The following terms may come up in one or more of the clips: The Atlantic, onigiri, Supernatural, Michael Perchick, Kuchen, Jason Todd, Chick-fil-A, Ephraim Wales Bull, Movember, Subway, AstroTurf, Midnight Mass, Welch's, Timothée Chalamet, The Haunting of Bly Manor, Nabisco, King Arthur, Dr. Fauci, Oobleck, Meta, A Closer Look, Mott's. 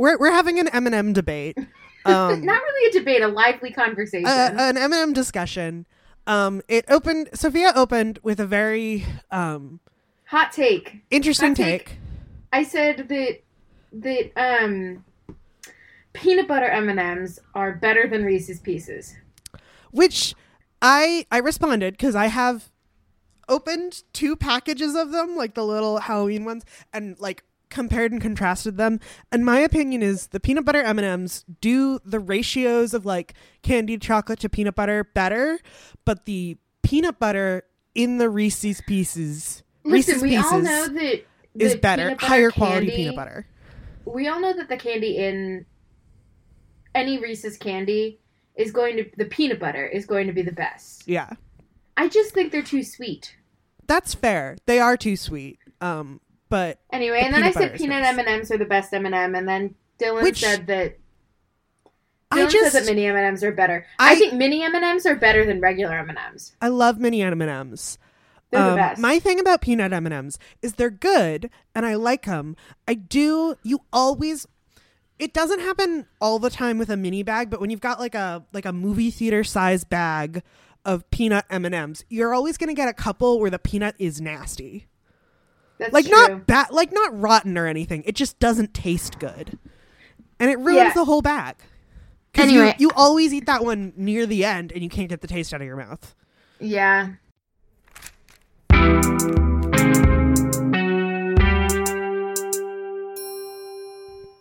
We're having an M&M debate. Not really a debate, a lively conversation. An M&M discussion. Sophia opened with a very... hot take. Interesting take. I said that peanut butter M&Ms are better than Reese's Pieces. Which I responded because I have opened two packages of them, like the little Halloween ones, and like compared and contrasted them. And my opinion is the peanut butter M&Ms do the ratios of like candied chocolate to peanut butter better, but the peanut butter in the Reese's Pieces, Reese's Pieces all know that is better, higher quality candy, peanut butter. We all know that the candy in any Reese's candy the peanut butter is going to be the best. Yeah. I just think they're too sweet. That's fair. They are too sweet. But anyway, and then I said peanut M&Ms are the best M&M, and then Dylan said that mini M&Ms are better. I think mini M&Ms are better than regular M&Ms. I love mini M&Ms. They're the best. My thing about peanut M&Ms is they're good, and I like them. It doesn't happen all the time with a mini bag, but when you've got like a movie theater size bag of peanut M&Ms, you're always going to get a couple where the peanut is nasty. That's like true. Not bad, like not rotten or anything. It just doesn't taste good, and it ruins the whole bag. Anyway, you always eat that one near the end, and you can't get the taste out of your mouth. Yeah.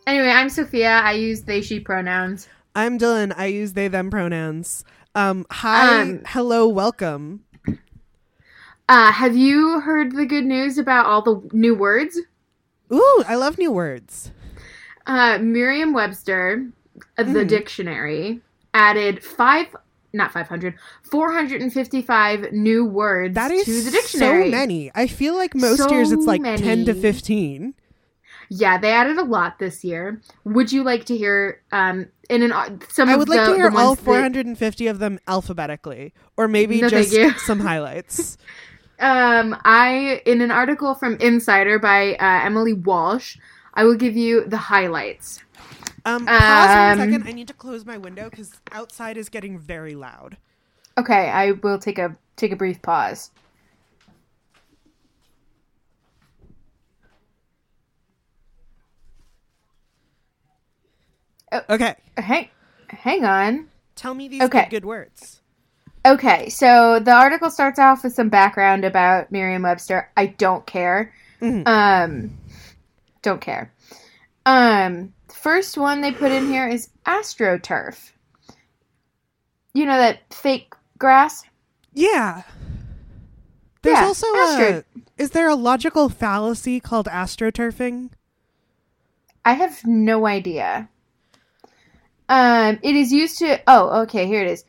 Anyway, I'm Sophia. I use they, she pronouns. I'm Dylan. I use they, them pronouns. Hi, hello, welcome. Have you heard the good news about all the new words? Ooh, I love new words. Merriam-Webster, the dictionary, added 455 new words to the dictionary. So many. I feel like most years it's like 10 to 15. Yeah, they added a lot this year. Would you like to hear to hear all 450 of them alphabetically, or maybe just some highlights. In an article from Insider by Emily Walsh, I will give you the highlights. Pause for a second. I need to close my window because outside is getting very loud. Okay, I will take a brief pause. Oh, okay. Hang on. Tell me these good words. Okay, so the article starts off with some background about Merriam-Webster. I don't care. Mm-hmm. Don't care. First one they put in here is AstroTurf. You know that fake grass? Yeah. There's also is there a logical fallacy called astroturfing? I have no idea. It is used to... Oh, okay, here it is.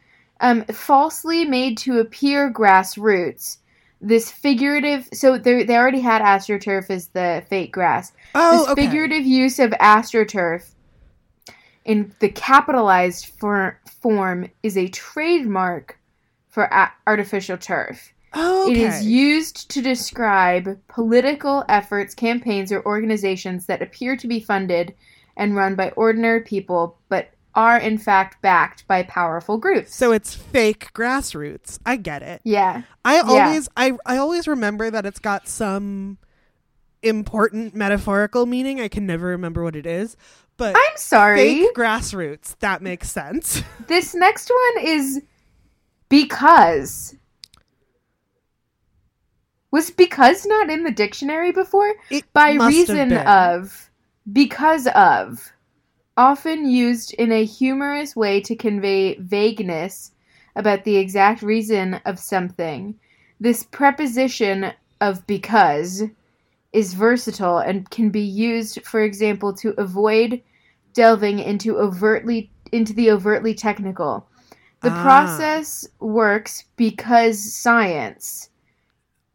Falsely made to appear grassroots. This figurative... So they already had AstroTurf as the fake grass. Oh, this figurative use of AstroTurf in the capitalized form is a trademark for artificial turf. Oh, okay. It is used to describe political efforts, campaigns, or organizations that appear to be funded and run by ordinary people, but are in fact backed by powerful groups. So it's fake grassroots. I get it. Yeah. I always remember that it's got some important metaphorical meaning. I can never remember what it is. But I'm sorry. Fake grassroots. That makes sense. This next one is because. Was because not in the dictionary before? It by reason of, because of. Often used in a humorous way to convey vagueness about the exact reason of something. This preposition of because is versatile and can be used, for example, to avoid delving into the overtly technical. The process works because science.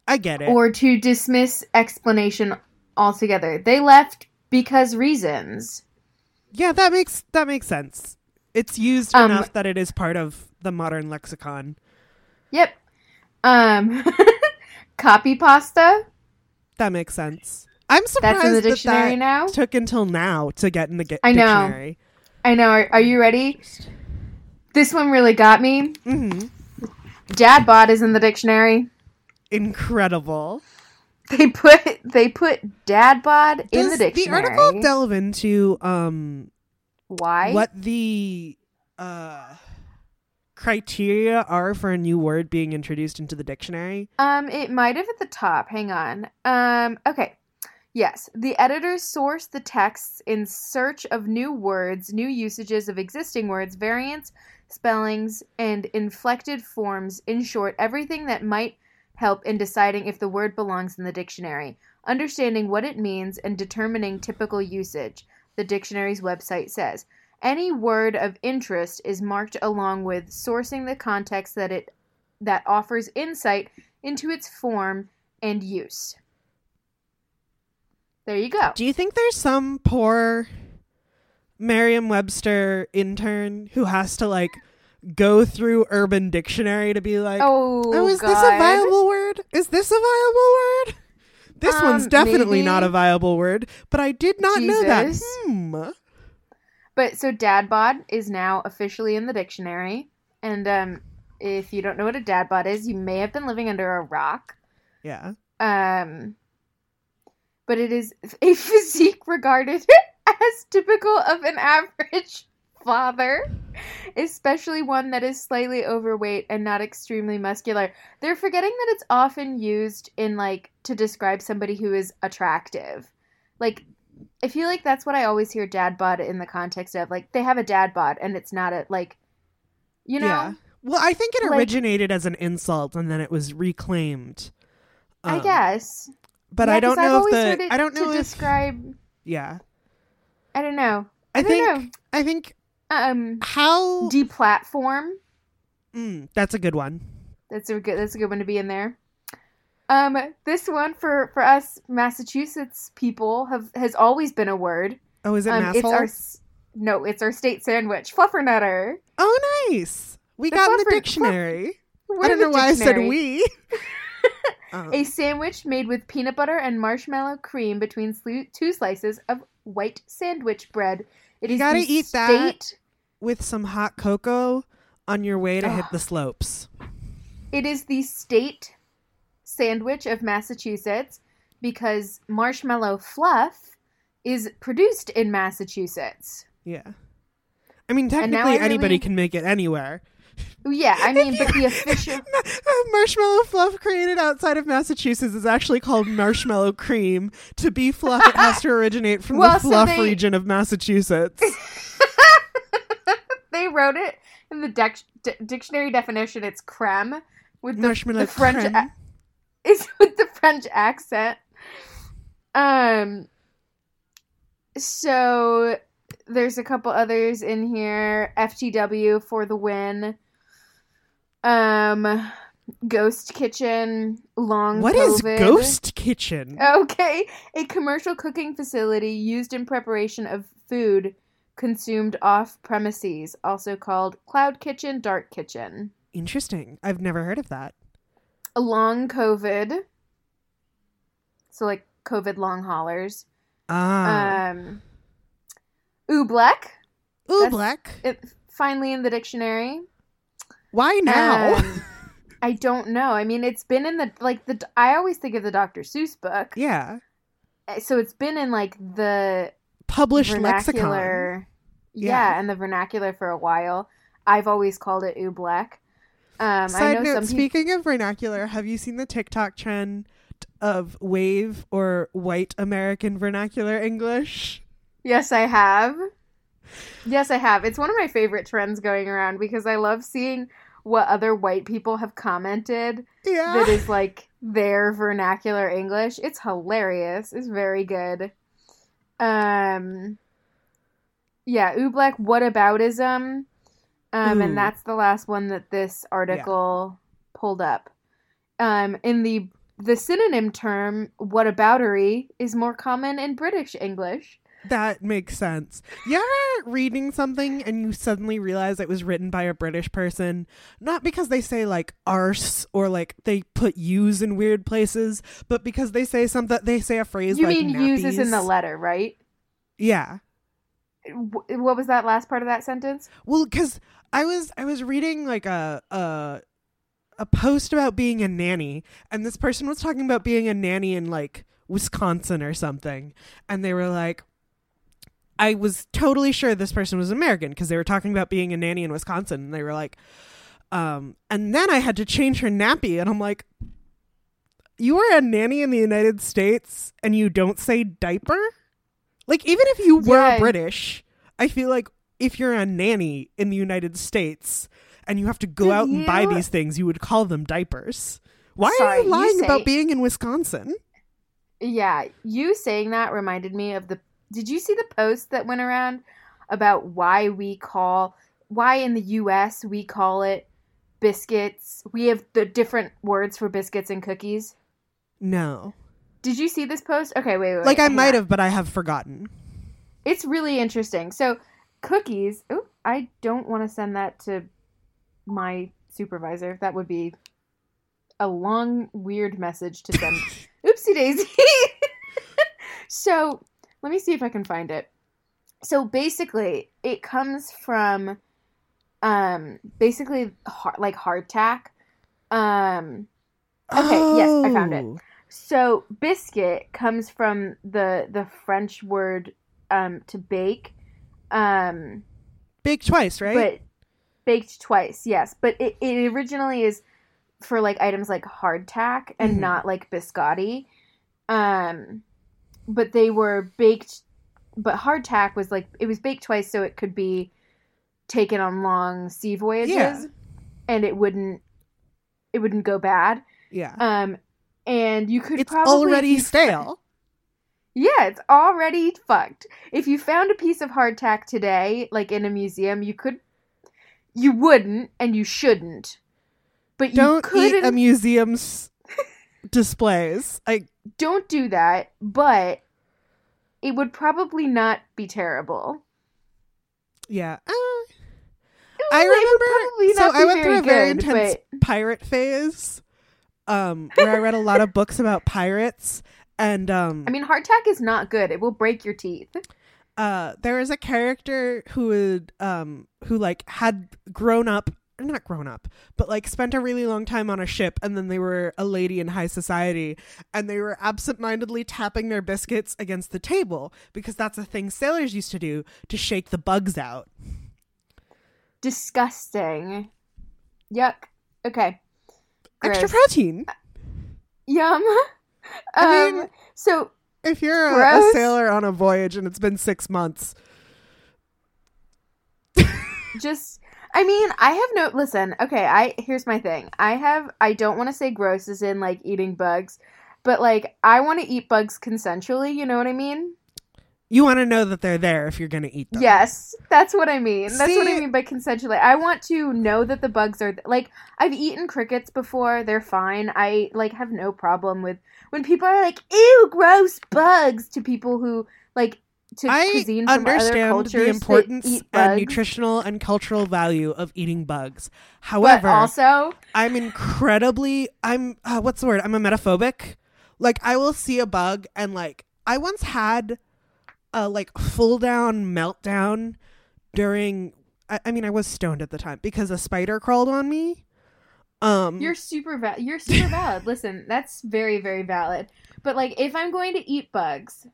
I get it. Or to dismiss explanation altogether. They left because reasons. Yeah, that makes sense. It's used enough that it is part of the modern lexicon. Yep. Copy pasta. That makes sense. I'm surprised that's in the dictionary that now. Took until now to get in the dictionary. I know. Are you ready? This one really got me. Mm-hmm. Dadbot is in the dictionary. Incredible. They put dadbot in the dictionary. The article delve into why what the criteria are for a new word being introduced into the dictionary. It might have at the top. Hang on. Okay. Yes, the editors source the texts in search of new words, new usages of existing words, variants, spellings, and inflected forms. In short, everything that might help in deciding if the word belongs in the dictionary, understanding what it means, and determining typical usage, the dictionary's website says. Any word of interest is marked along with sourcing the context that offers insight into its form and use. There you go. Do you think there's some poor Merriam-Webster intern who has to, like, go through Urban Dictionary to be like, is this a viable word? Is this a viable word? This one's definitely not a viable word, but I did not know that. But so dadbot is now officially in the dictionary. And if you don't know what a dadbot is, you may have been living under a rock. Yeah. But it is a physique regarded as typical of an average father, especially one that is slightly overweight and not extremely muscular. They're forgetting that it's often used in, like, to describe somebody who is attractive. Like, I feel like that's what I always hear dad bod in the context of, like, they have a dad bod and it's not a, like, you know? Yeah. Well, I think it originated as an insult and then it was reclaimed. I guess. But yeah, I don't know. I think how deplatform. That's a good one. That's a good one to be in there. This one for us Massachusetts people has always been a word. Oh, is it masshole? It's our state sandwich, fluffernutter. Oh, nice. We got in the dictionary. I don't know why I said we. A sandwich made with peanut butter and marshmallow cream between two slices of white sandwich bread. You got to eat that with some hot cocoa on your way to hit the slopes. It is the state sandwich of Massachusetts because marshmallow fluff is produced in Massachusetts. Yeah. I mean, technically anybody can make it anywhere. Yeah, I mean, but the official... Marshmallow fluff created outside of Massachusetts is actually called marshmallow cream. To be fluff, it has to originate from the fluff region of Massachusetts. They wrote it in the dictionary definition. It's creme with the French... It's with the French accent. So... There's a couple others in here. FTW for the win. Ghost Kitchen. Long COVID. What is Ghost Kitchen? Okay. A commercial cooking facility used in preparation of food consumed off premises. Also called Cloud Kitchen, Dark Kitchen. Interesting. I've never heard of that. Long COVID. So like COVID long haulers. Ah. Oobleck. Finally in the dictionary. Why now? I don't know. I mean, it's been in I always think of the Dr. Seuss book. Yeah. So it's been in like the published lexicon. Yeah, and the vernacular for a while. I've always called it oobleck. Speaking of vernacular, have you seen the TikTok trend of wave or white American vernacular English? Yes, I have. It's one of my favorite trends going around because I love seeing what other white people have commented that is like their vernacular English. It's hilarious. It's very good. Yeah, oobleck whataboutism. And that's the last one that this article pulled up. In the synonym term whataboutery is more common in British English. That makes sense. You're reading something and you suddenly realize it was written by a British person, not because they say like arse or like they put U's in weird places, but because they say something, they say a phrase like nappies. You mean U's is in the letter, right? Yeah. What was that last part of that sentence? Well, because I was reading like a post about being a nanny, and this person was talking about being a nanny in like Wisconsin or something, and they were like, I was totally sure this person was American because they were talking about being a nanny in Wisconsin, and they were like, and then I had to change her nappy, and I'm like, you are a nanny in the United States and you don't say diaper? Like, even if you were British, I feel like if you're a nanny in the United States and you have to go out and buy these things, you would call them diapers. Why are you lying about being in Wisconsin? Yeah, you saying that reminded me of the... Did you see the post that went around about why we call... Why in the U.S. we call it biscuits? We have the different words for biscuits and cookies? No. Did you see this post? Okay, wait. Like, I might have, but I have forgotten. It's really interesting. So, cookies... Oh, I don't want to send that to my supervisor. That would be a long, weird message to send... Oopsie daisy. So let me see if I can find it. So basically it comes from basically like hardtack. Yes, I found it. So biscuit comes from the French word to bake. Baked twice, right? But baked twice, yes. But it originally is for like items like hardtack and not like biscotti, but they were baked. But hardtack was like, it was baked twice, so it could be taken on long sea voyages, and it wouldn't go bad. Yeah, and you could. It's probably already stale. Yeah, it's already fucked. If you found a piece of hardtack today, like in a museum, you wouldn't, and you shouldn't. But don't eat a museum's displays. Don't do that, but it would probably not be terrible. Yeah. I went through a very intense pirate phase where I read a lot of books about pirates. And I mean, hardtack is not good. It will break your teeth. There was a character who had grown up. Not grown up, but like spent a really long time on a ship, and then they were a lady in high society, and they were absentmindedly tapping their biscuits against the table because that's a thing sailors used to do to shake the bugs out. Disgusting. Yuck. Okay. Gross. Extra protein. Yum. I mean, so if you're a sailor on a voyage and it's been 6 months, just. I mean, I have no... Listen, okay, here's my thing. I don't want to say gross as in, like, eating bugs, but, like, I want to eat bugs consensually, you know what I mean? You want to know that they're there if you're going to eat them. Yes, that's what I mean. That's what I mean by consensually. I want to know that the bugs are... Like, I've eaten crickets before. They're fine. I, like, have no problem with... When people are like, ew, gross bugs, to people who, like... I understand the importance and nutritional and cultural value of eating bugs. However, but also I'm a metaphobic. Like, I will see a bug and like, I once had a like full down meltdown during, I mean, I was stoned at the time because a spider crawled on me. You're super valid. Listen, that's very, very valid. But like, if I'm going to eat bugs,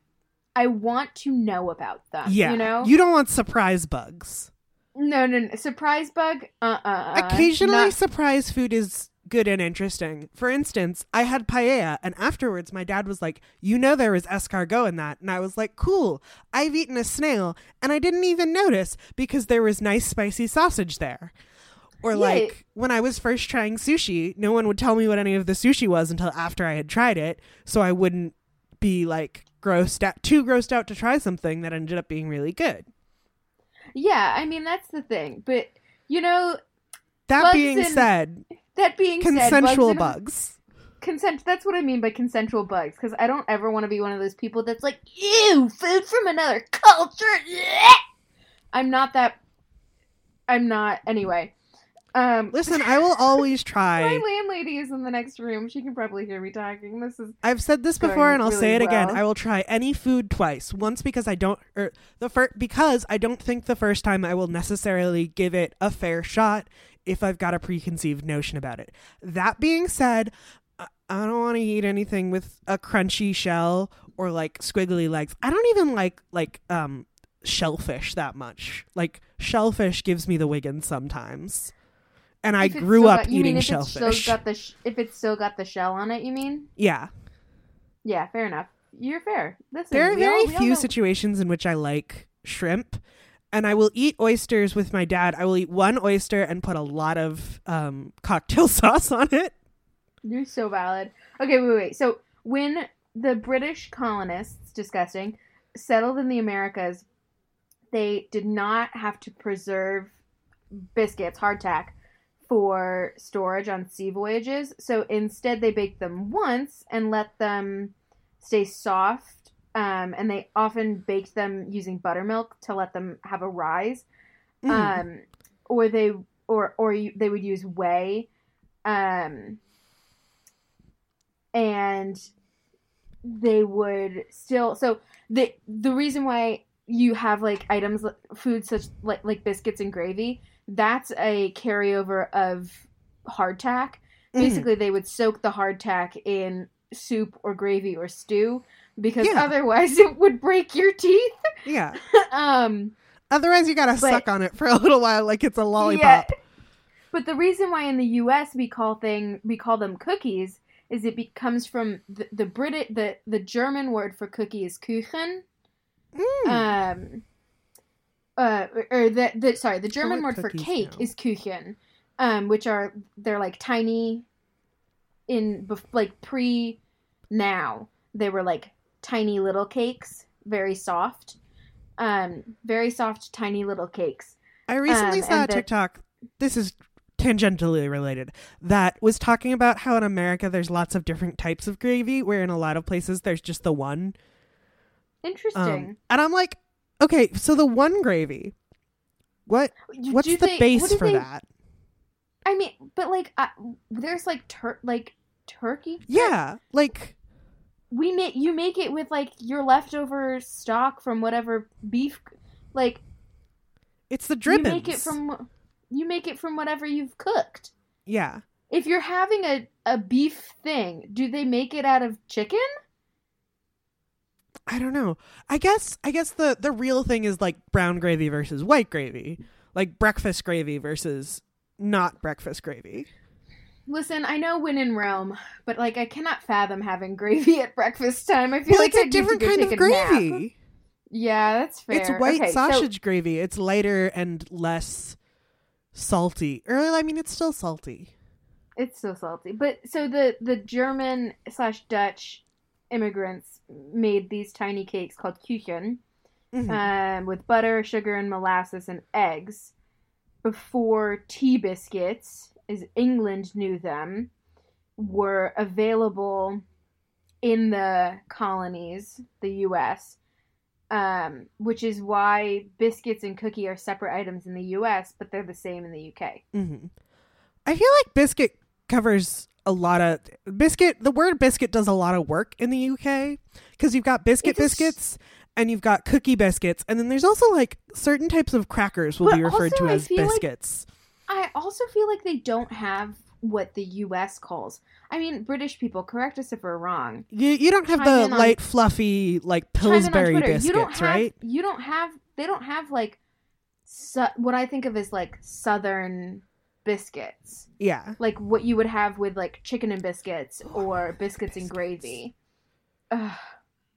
I want to know about them. Yeah. You know? You don't want surprise bugs. No. Surprise bug? Occasionally, surprise food is good and interesting. For instance, I had paella, and afterwards my dad was like, you know there was escargot in that. And I was like, cool. I've eaten a snail, and I didn't even notice because there was nice spicy sausage there. Or like, when I was first trying sushi, no one would tell me what any of the sushi was until after I had tried it, so I wouldn't be like... too grossed out to try something that ended up being really good. Yeah, I mean, that's the thing. But, you know, that being said, consensual bugs. consent. That's what I mean by consensual bugs, because I don't ever want to be one of those people that's like, ew, food from another culture. I'm not that. I'm not. Anyway. Listen, I will always try. My landlady is in the next room. She can probably hear me talking. I've said this before, and I'll say it again. I will try any food twice. Once because I don't think the first time I will necessarily give it a fair shot if I've got a preconceived notion about it. That being said, I don't want to eat anything with a crunchy shell or like squiggly legs. I don't even like shellfish that much. Like shellfish gives me the Wiggins sometimes. And I grew up eating shellfish. If it's still got the shell on it, you mean? Yeah. Yeah, fair enough. You're fair. There are very few situations in which I like shrimp. And I will eat oysters with my dad. I will eat one oyster and put a lot of cocktail sauce on it. You're so valid. Okay, wait. So when the British colonists, disgusting, settled in the Americas, they did not have to preserve biscuits, hardtack, for storage on sea voyages. So instead they baked them once and let them stay soft. And they often baked them using buttermilk to let them have a rise. Or they would use whey. And they would still... So the reason why you have like items, food such like biscuits and gravy... That's a carryover of hardtack. Basically, they would soak the hardtack in soup or gravy or stew because otherwise it would break your teeth. Yeah. Otherwise, you gotta suck on it for a little while like it's a lollipop. Yeah. But the reason why in the U.S. we call them cookies is it comes from the German word for cookie is Kuchen. The German word for cake is Kuchen, which are, they're like tiny they were like tiny little cakes, very soft, tiny little cakes. I recently saw a TikTok, this is tangentially related, that was talking about how in America there's lots of different types of gravy, where in a lot of places there's just the one. Interesting. And I'm like, okay, so the one gravy, what's the base for that? I mean, but like, there's like turkey. Yeah, like you make it with like your leftover stock from whatever beef, like it's the drippings. You make it from whatever you've cooked. Yeah. If you're having a beef thing, do they make it out of chicken? I don't know. I guess the real thing is like brown gravy versus white gravy, like breakfast gravy versus not breakfast gravy. Listen, I know when in Rome, but like I cannot fathom having gravy at breakfast time. I feel like it's a different kind of gravy. Nap. Yeah, that's fair. It's white sausage gravy. It's lighter and less salty. Or I mean, it's still salty. It's still salty. But so the German / Dutch immigrants made these tiny cakes called Kuchen with butter, sugar, and molasses and eggs before tea biscuits, as England knew them, were available in the colonies, the U.S., which is why biscuits and cookie are separate items in the U.S., but they're the same in the U.K. Mm-hmm. I feel like biscuit covers... the word biscuit does a lot of work in the UK because you've got biscuits and you've got cookie biscuits, and then there's also like certain types of crackers will be referred to as biscuits. Like, I also feel like they don't have what the US calls. I mean, British people, correct us if we're wrong. You don't have the light, fluffy like Pillsbury biscuits, right? They don't have like what I think of as like Southern biscuits, yeah, like what you would have with like chicken and biscuits or biscuits and gravy. Now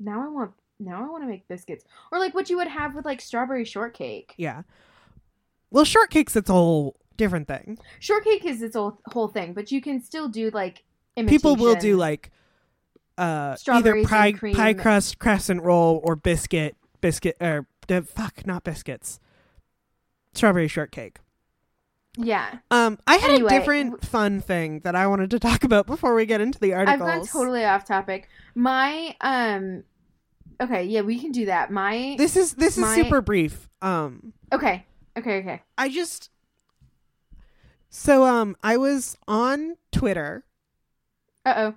I want to make biscuits, or like what you would have with like strawberry shortcake. Yeah, well, shortcake's its a whole different thing. Shortcake is its whole thing, but you can still do like imitation. People will do like either pie crust, crescent roll, or strawberry shortcake. Yeah. I had a different fun thing that I wanted to talk about before we get into the articles. I've gone totally off topic. My okay, yeah, we can do that. My This is super brief. Okay. So I was on Twitter. Uh-oh.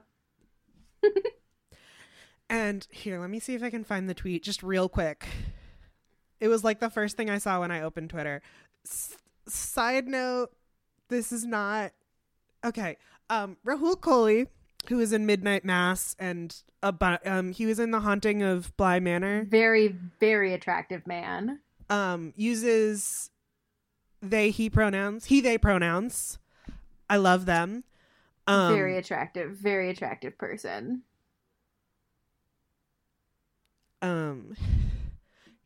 And here, let me see if I can find the tweet just real quick. It was like the first thing I saw when I opened Twitter. Side note, this is not... Okay. Rahul Kohli, who is in Midnight Mass, and he was in The Haunting of Bly Manor. Very, very attractive man. Uses they, he pronouns. He, they pronouns. I love them. Very attractive person.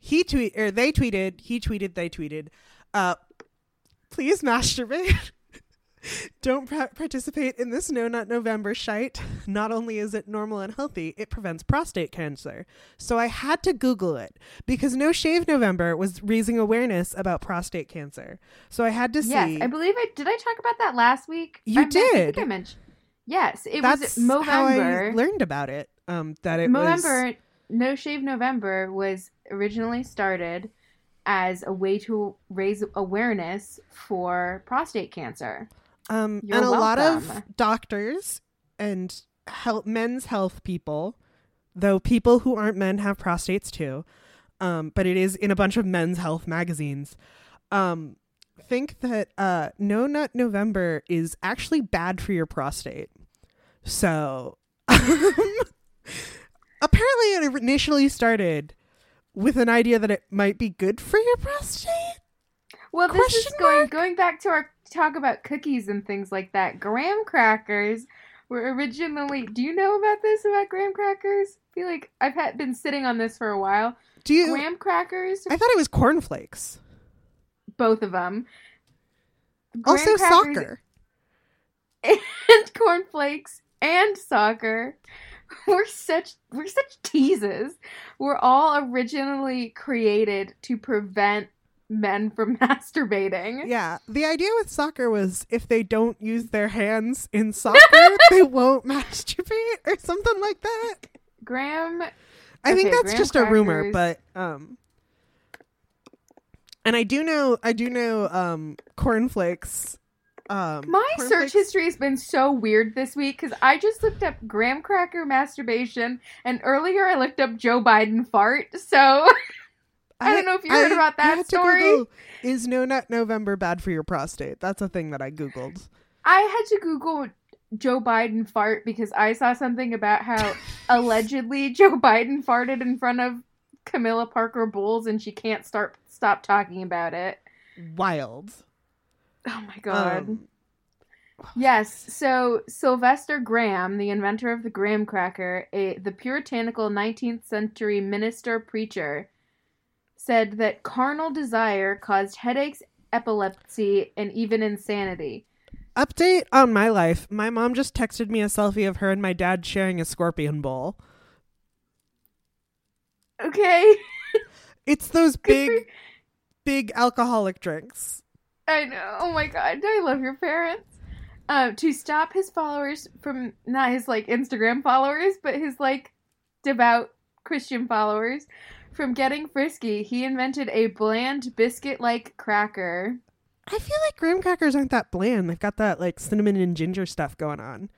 He tweeted, they tweeted. Please masturbate. Don't participate in this No Nut November shite. Not only is it normal and healthy, it prevents prostate cancer. So I had to Google it because No Shave November was raising awareness about prostate cancer. So I had to see. Yes, I believe I talk about that last week? You did. I think I mentioned. Yes, that's was Movember. How I learned about it. That it Movember, was. No Shave November was originally started as a way to raise awareness for prostate cancer. And a lot of doctors and men's health people, though people who aren't men have prostates too, but it is in a bunch of men's health magazines, think that No Nut November is actually bad for your prostate. So... Apparently, it initially started with an idea that it might be good for your prostate. Well, this is going back to our talk about cookies and things like that. Graham crackers were originally... Do you know about this, about graham crackers? I feel like I've been sitting on this for a while. Do you... Graham crackers? I thought it was cornflakes. Both of them. Also soccer. And cornflakes and soccer. We're such teases. We're all originally created to prevent men from masturbating. Yeah. The idea with soccer was if they don't use their hands in soccer, they won't masturbate or something like that. I think that's just crackers. A rumor, but and I do know cornflakes. My search history has been so weird this week because I just looked up graham cracker masturbation, and earlier I looked up Joe Biden fart. So I don't know if you heard about that story. Google, is No Nut November bad for your prostate? That's a thing that I Googled. I had to Google Joe Biden fart because I saw something about how allegedly Joe Biden farted in front of Camilla Parker Bowles, and she can't stop talking about it. Wild. Oh my god. Yes, so Sylvester Graham, the inventor of the graham cracker, the puritanical 19th century minister preacher, said that carnal desire caused headaches, epilepsy, and even insanity. Update on my life. My mom just texted me a selfie of her and my dad sharing a scorpion bowl. Okay. It's those big alcoholic drinks. I know. Oh my god. I love your parents. To stop his followers from, not his like Instagram followers, but his like devout Christian followers from getting frisky, he invented a bland biscuit-like cracker. I feel like graham crackers aren't that bland. They've got that like cinnamon and ginger stuff going on.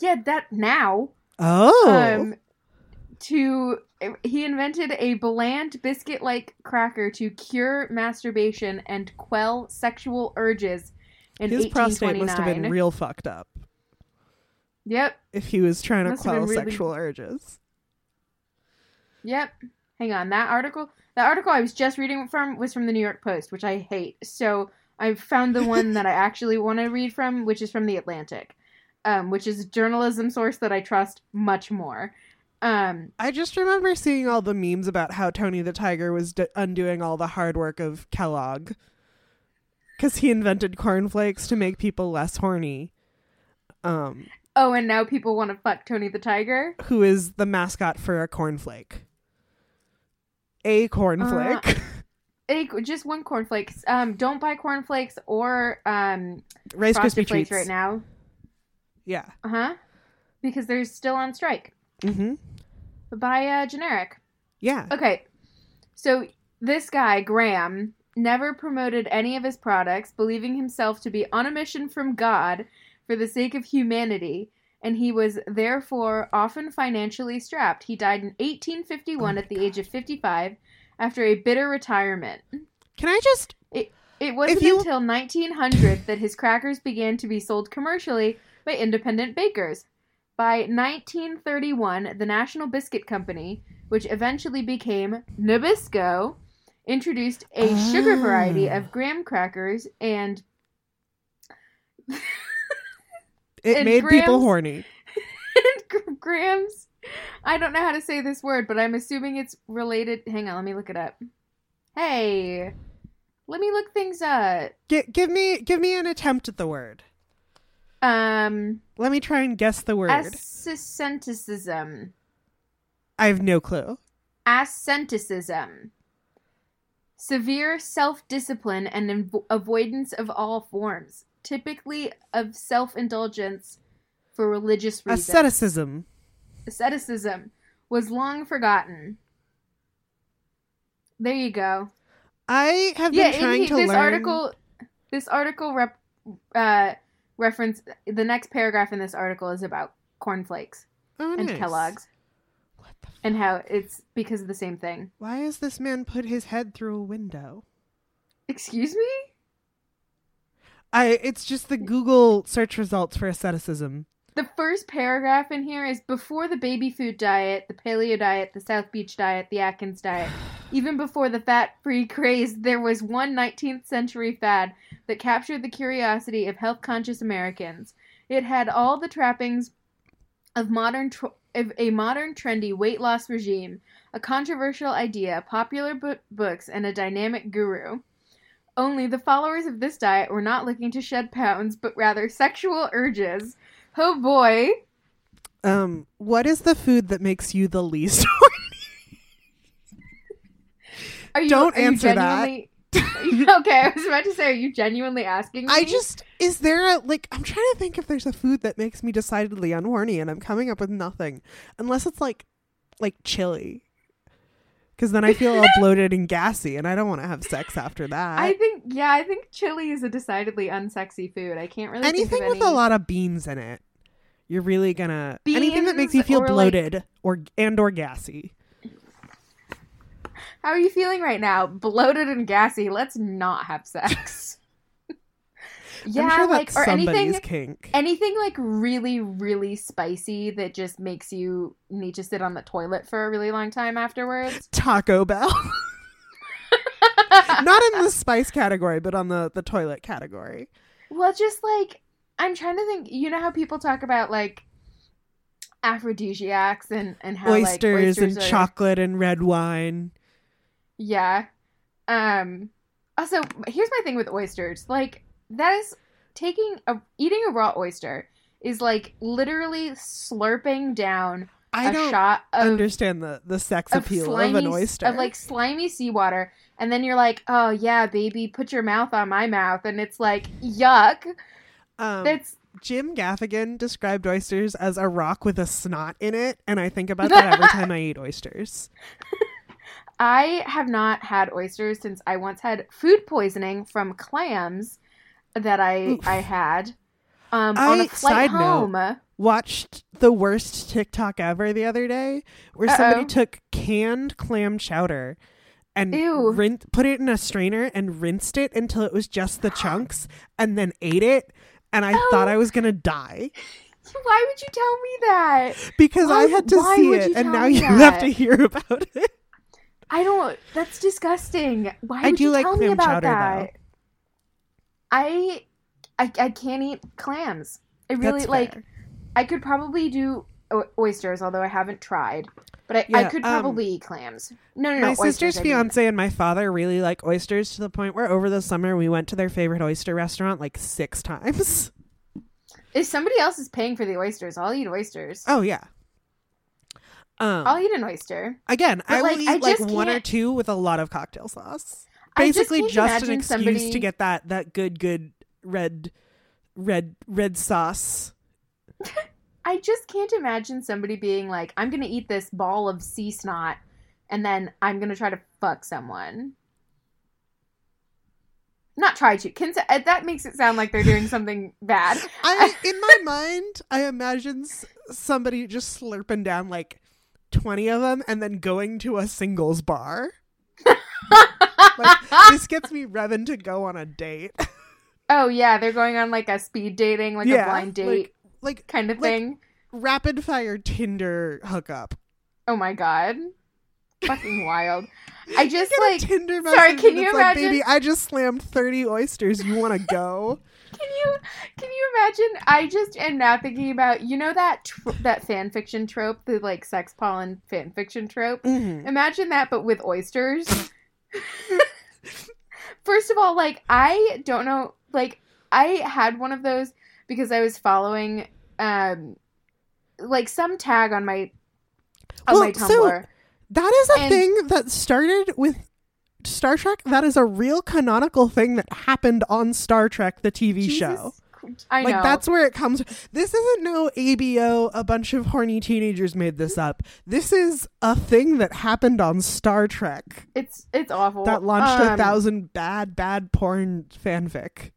Yeah, that now. Oh. He invented a bland biscuit-like cracker to cure masturbation and quell sexual urges in 1829. His prostate must have been real fucked up. Yep. If he was trying to quell sexual urges. Yep. Hang on. That article I was just reading from was from the New York Post, which I hate. So I found the one that I actually want to read from, which is from The Atlantic, which is a journalism source that I trust much more. I just remember seeing all the memes about how Tony the Tiger was undoing all the hard work of Kellogg because he invented cornflakes to make people less horny. Oh, and now people want to fuck Tony the Tiger? Who is the mascot for a cornflake. A cornflake. Just one cornflake. Don't buy cornflakes or Rice Krispie Treats right now. Yeah. Uh-huh. Because they're still on strike. Mm-hmm. Buy a generic. Yeah. Okay. So this guy, Graham, never promoted any of his products, believing himself to be on a mission from God for the sake of humanity, and he was therefore often financially strapped. He died in 1851 at the age of 55 after a bitter retirement. Can I just... It wasn't until 1900 that his crackers began to be sold commercially by independent bakers. By 1931, the National Biscuit Company, which eventually became Nabisco, introduced a sugar variety of graham crackers and... It made people horny. And Graham's... I don't know how to say this word, but I'm assuming it's related... Hang on, let me look it up. Hey, let me look things up. Give me an attempt at the word. Let me try and guess the word. Asceticism. I have no clue. Asceticism. Severe self-discipline and avoidance of all forms, typically of self-indulgence for religious reasons. Asceticism was long forgotten. There you go. I have been trying to learn. This article reference, the next paragraph in this article is about cornflakes and Kellogg's. What the fuck? And how it's because of the same thing. Why has this man put his head through a window? Excuse me? It's just the Google search results for asceticism. The first paragraph in here is before the baby food diet, the paleo diet, the South Beach diet, the Atkins diet. Even before the fat-free craze, there was one 19th century fad that captured the curiosity of health-conscious Americans. It had all the trappings of a modern trendy weight loss regime, a controversial idea, popular books, and a dynamic guru. Only the followers of this diet were not looking to shed pounds, but rather sexual urges. Oh boy. What is the food that makes you the least horny? Don't answer that. Okay, I was about to say, are you genuinely asking me? Is there I'm trying to think if there's a food that makes me decidedly unhorny, and I'm coming up with nothing. Unless it's like chili. Because then I feel all bloated and gassy, and I don't want to have sex after that. I think chili is a decidedly unsexy food. I can't really think of anything with a lot of beans in it. You're really gonna... Beans, anything that makes you feel bloated or gassy. How are you feeling right now? Bloated and gassy. Let's not have sex. Yeah, I'm sure that's somebody's kink. Anything really, really spicy that just makes you need to sit on the toilet for a really long time afterwards. Taco Bell. Not in the spice category, but on the toilet category. Well, just I'm trying to think, you know how people talk about aphrodisiacs and how oysters and chocolate and red wine. Yeah. Also, here's my thing with oysters. That is eating a raw oyster is literally slurping down a shot of... I don't understand the sex appeal of an oyster. Of slimy seawater. And then you're like, oh yeah, baby, put your mouth on my mouth. And it's yuck. Jim Gaffigan described oysters as a rock with a snot in it. And I think about that every time I eat oysters. I have not had oysters since I once had food poisoning from clams that I had on a flight home. Note, watched the worst TikTok ever the other day where somebody took canned clam chowder and put it in a strainer and rinsed it until it was just the chunks and then ate it, and I thought I was gonna die. Why would you tell me that? Because I had to see it, and now you have to hear about it. I don't... That's disgusting. Why would you tell me about that? I do like clam chowder, though. I can't eat clams. I really... That's fair. I could probably do oysters, although I haven't tried. But I could probably eat clams. No. My sister's fiance and my father really like oysters to the point where over the summer we went to their favorite oyster restaurant 6 times. If somebody else is paying for the oysters, I'll eat oysters. Oh yeah. I'll eat an oyster. Again, I will eat 1 or 2 with a lot of cocktail sauce. basically just an excuse to get that good red sauce. I just can't imagine somebody being like, I'm going to eat this ball of sea snot and then I'm going to try to fuck someone. Not try to. That makes it sound like they're doing something bad. In my mind, I imagine somebody just slurping down like 20 of them and then going to a singles bar. Like, this gets me revving to go on a date. Oh, yeah. They're going on like a speed dating, like a blind date. Like kind of thing, rapid fire Tinder hookup. Oh my god, fucking wild! I just get like a Tinder message. Sorry, can you imagine? Like, baby, I just slammed 30 oysters. You want to go? Can you imagine? I just am now thinking about that fan fiction trope, the like sex pollen fan fiction trope. Mm-hmm. Imagine that, but with oysters. First of all, like I don't know, like I had one of those because I was following. Like some tag on my Tumblr. So that is a thing that started with Star Trek. That is a real canonical thing that happened on Star Trek, the TV show. I know. Like that's where it comes. This isn't no ABO. A bunch of horny teenagers made this up. This is a thing that happened on Star Trek. It's awful. That launched 1,000 bad porn fanfic.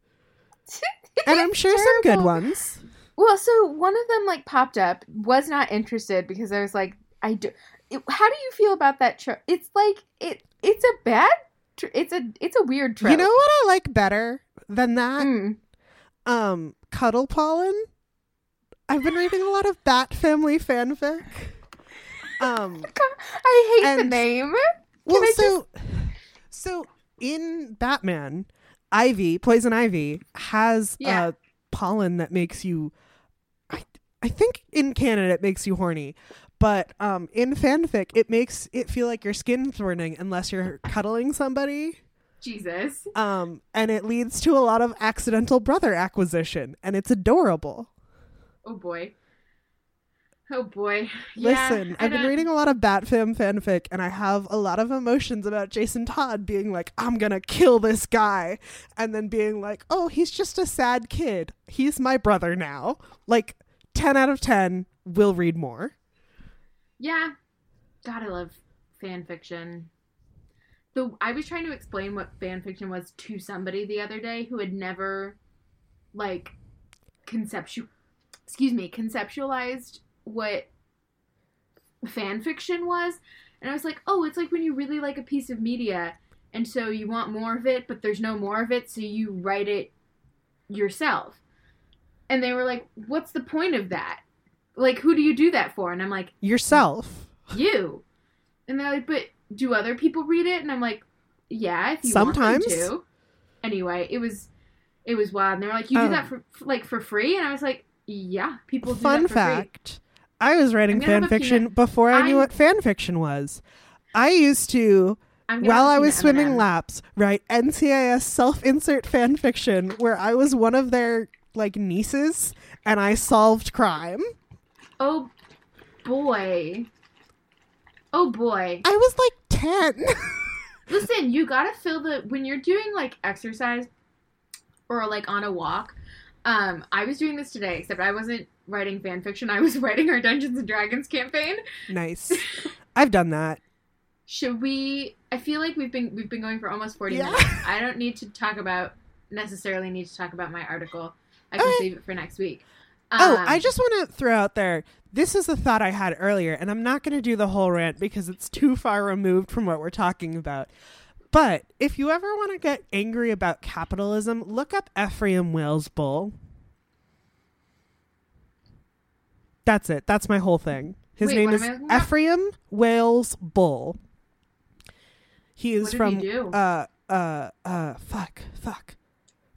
And I'm sure some good ones. Well, so one of them, like, popped up, was not interested because I was like, how do you feel about that trope? It's like, it's a weird trope. You know what I like better than that? Cuddle pollen. I've been reading a lot of Bat Family fanfic. I hate the name. Well, so in Batman, Ivy, Poison Ivy, has pollen that makes you... I think in canon it makes you horny, but in fanfic it makes it feel like your skin's burning unless you're cuddling somebody. Jesus. And it leads to a lot of accidental brother acquisition, and it's adorable. Oh boy. Oh boy. Listen, I've been reading a lot of Batfam fanfic, and I have a lot of emotions about Jason Todd being like, I'm gonna kill this guy, and then being like, oh, he's just a sad kid. He's my brother now. Like, 10 out of 10, we'll read more. Yeah. God, I love fanfiction. I was trying to explain what fanfiction was to somebody the other day who had never, like, conceptualized what fan fiction was, and I was like, oh, it's like when you really like a piece of media and so you want more of it but there's no more of it, so you write it yourself. And they were like, what's the point of that? Like, who do you do that for? And I'm like, yourself. You. And they're like, but do other people read it? And I'm like, yeah, if you sometimes want them to. Anyway, it was wild. And they were like, you do that for free? And I was like, yeah, people do that for free. I was writing fanfiction before I knew what fanfiction was. I used to, while I was swimming laps, write NCIS self-insert fanfiction where I was one of their, like, nieces and I solved crime. Oh, boy. Oh, boy. I was, like, 10. Listen, you gotta feel when you're doing, like, exercise or, like, on a walk. I was doing this today, except I wasn't writing fan fiction. I was writing our Dungeons and Dragons campaign. Nice. I've done that. Should we? I feel like we've been going for almost 40 minutes. I don't necessarily need to talk about my article. I can save it for next week. I just want to throw out there, this is a thought I had earlier, and I'm not going to do the whole rant because it's too far removed from what we're talking about. But if you ever want to get angry about capitalism, look up Ephraim Wales Bull. That's it. That's my whole thing. His name is Ephraim Wales Bull. He is from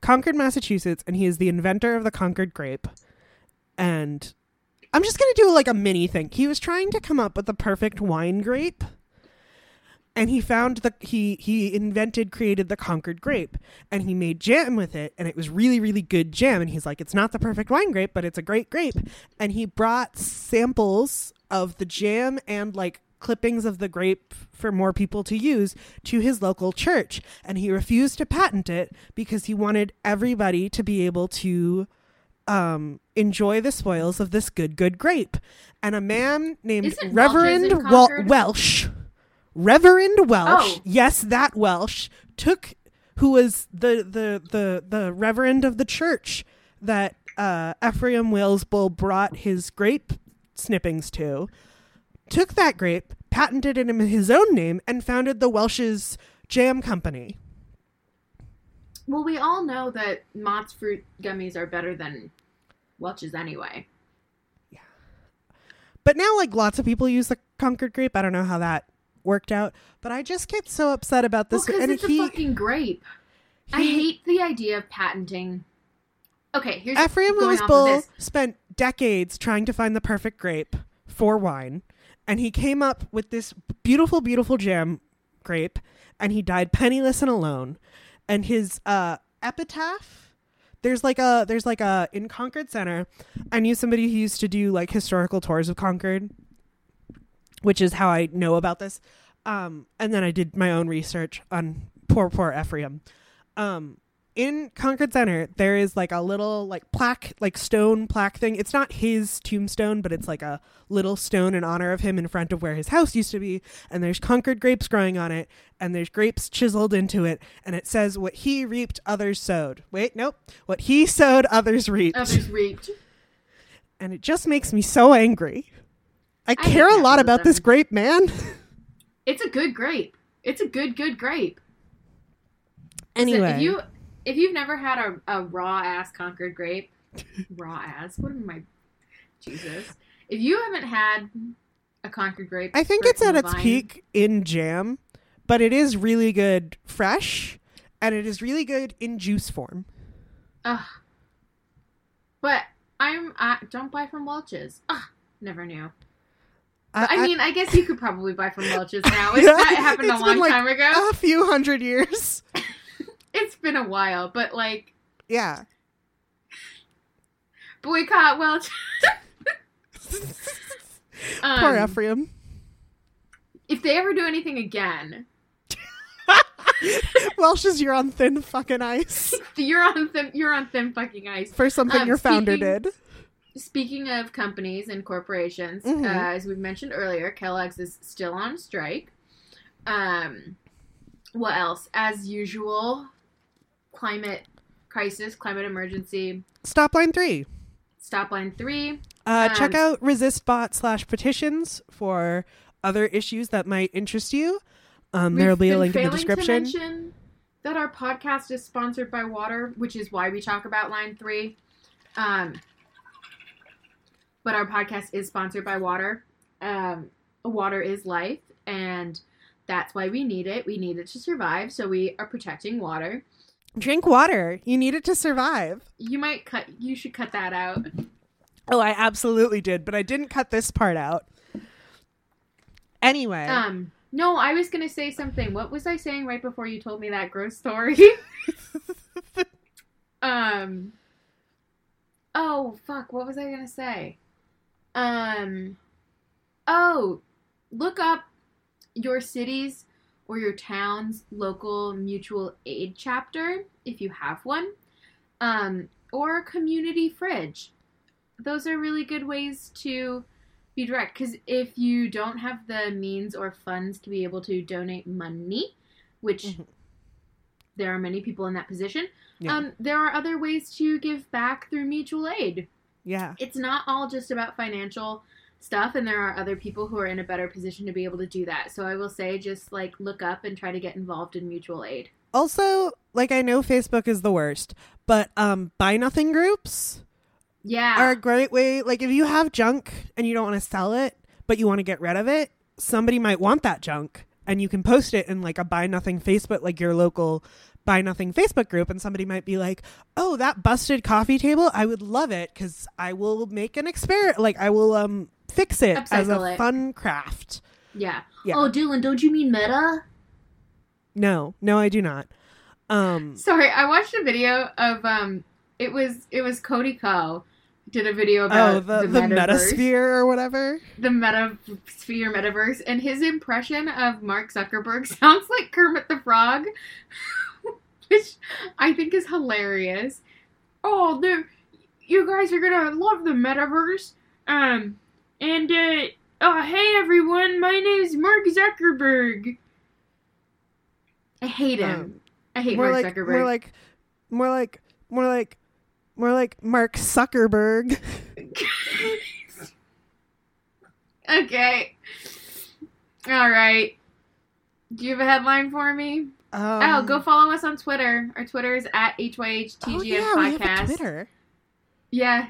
Concord, Massachusetts, and he is the inventor of the Concord grape. And I'm just going to do like a mini thing. He was trying to come up with the perfect wine grape. And he found created the Concord grape, and he made jam with it, and it was really, really good jam. And he's like, it's not the perfect wine grape, but it's a great grape. And he brought samples of the jam and like clippings of the grape for more people to use to his local church. And he refused to patent it because he wanted everybody to be able to enjoy the spoils of this good grape. And a man named Reverend Welch, yes, that Welch, who was the reverend of the church that Ephraim Wales Bull brought his grape snippings to, took that grape, patented it in his own name, and founded the Welch's Jam Company. Well, we all know that Mott's fruit gummies are better than Welch's anyway. Yeah. But now, like, lots of people use the Concord grape. I don't know how that worked out, but I just get so upset about this. Well, because it's a fucking grape. I hate the idea of patenting. Okay, here's Ephraim Wales Bull spent decades trying to find the perfect grape for wine, and he came up with this beautiful, beautiful jam grape, and he died penniless and alone. And his epitaph, there's in Concord Center, I knew somebody who used to do like historical tours of Concord, which is how I know about this. And then I did my own research on poor Ephraim. In Concord Center, there is like a little like plaque, like stone plaque thing. It's not his tombstone, but it's like a little stone in honor of him in front of where his house used to be. And there's Concord grapes growing on it. And there's grapes chiseled into it. And it says, what he reaped, others sowed. Wait, nope. What he sowed, others reaped. And it just makes me so angry. I care a lot about this grape, man. It's a good grape. It's a good grape. Anyway. Listen, if you've never had a raw-ass Concord grape, raw-ass, what am I, Jesus. If you haven't had a Concord grape. I think it's at its peak in jam, but it is really good fresh, and it is really good in juice form. Ugh. But don't buy from Welch's. Ugh, never knew. I mean, I guess you could probably buy from Welch's now. That happened a long time ago. A few hundred years. It's been a while, but like... Yeah. Boycott Welch. Poor Ephraim. If they ever do anything again... Welch's, you're on thin fucking ice. You're on thin fucking ice. For something your founder did. Speaking of companies and corporations, as we've mentioned earlier, Kellogg's is still on strike. What else? As usual... Climate crisis, climate emergency. Stop line three. Check out resistbot.com/petitions for other issues that might interest you. There'll be a link in the description. To mention that our podcast is sponsored by water, which is why we talk about line three. But our podcast is sponsored by water. Water is life, and that's why we need it. We need it to survive, so we are protecting water. Drink water. You need it to survive. You should cut that out. Oh, I absolutely did, but I didn't cut this part out. Anyway. No, I was going to say something. What was I saying right before you told me that gross story? Oh, fuck. What was I going to say? Oh, look up your city's or your town's local mutual aid chapter, if you have one, or community fridge. Those are really good ways to be direct, because if you don't have the means or funds to be able to donate money, which there are many people in that position, there are other ways to give back through mutual aid. Yeah. It's not all just about financial stuff, and there are other people who are in a better position to be able to do that. So I will say, just like look up and try to get involved in mutual aid. Also, like I know Facebook is the worst, but buy nothing groups, are a great way. Like if you have junk and you don't want to sell it, but you want to get rid of it, somebody might want that junk, and you can post it in like a buy nothing Facebook, like your local buy nothing Facebook group, and somebody might be like, "Oh, that busted coffee table, I would love it because I will make an experiment. Like I will fix it as a fun craft." Yeah. Oh, Dylan, don't you mean Meta? No, I do not. Sorry, I watched a video of it was Cody Ko did a video about the metasphere or whatever. The metasphere, metaverse. And his impression of Mark Zuckerberg sounds like Kermit the Frog, which I think is hilarious. Oh, you guys are going to love the metaverse. Hey everyone, my name's Mark Zuckerberg. I hate him. I hate Mark Zuckerberg. More like Mark Zuckerberg. Okay. All right. Do you have a headline for me? Go follow us on Twitter. Our Twitter is at HYHTGF Podcast. We have a Twitter. Yeah.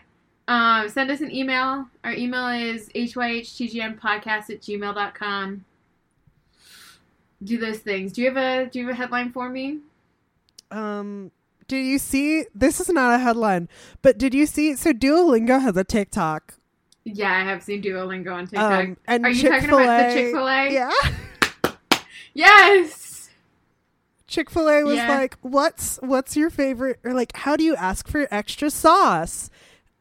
Send us an email. Our email is hyhtgmpodcast@gmail.com. Do those things. Do you have a headline for me? Did you see? This is not a headline, but did you see? So Duolingo has a TikTok. Yeah, I have seen Duolingo on TikTok. And are you talking about the Chick-fil-A? Yeah. Yes. Chick-fil-A was like, "What's your favorite?" Or like, "How do you ask for extra sauce?"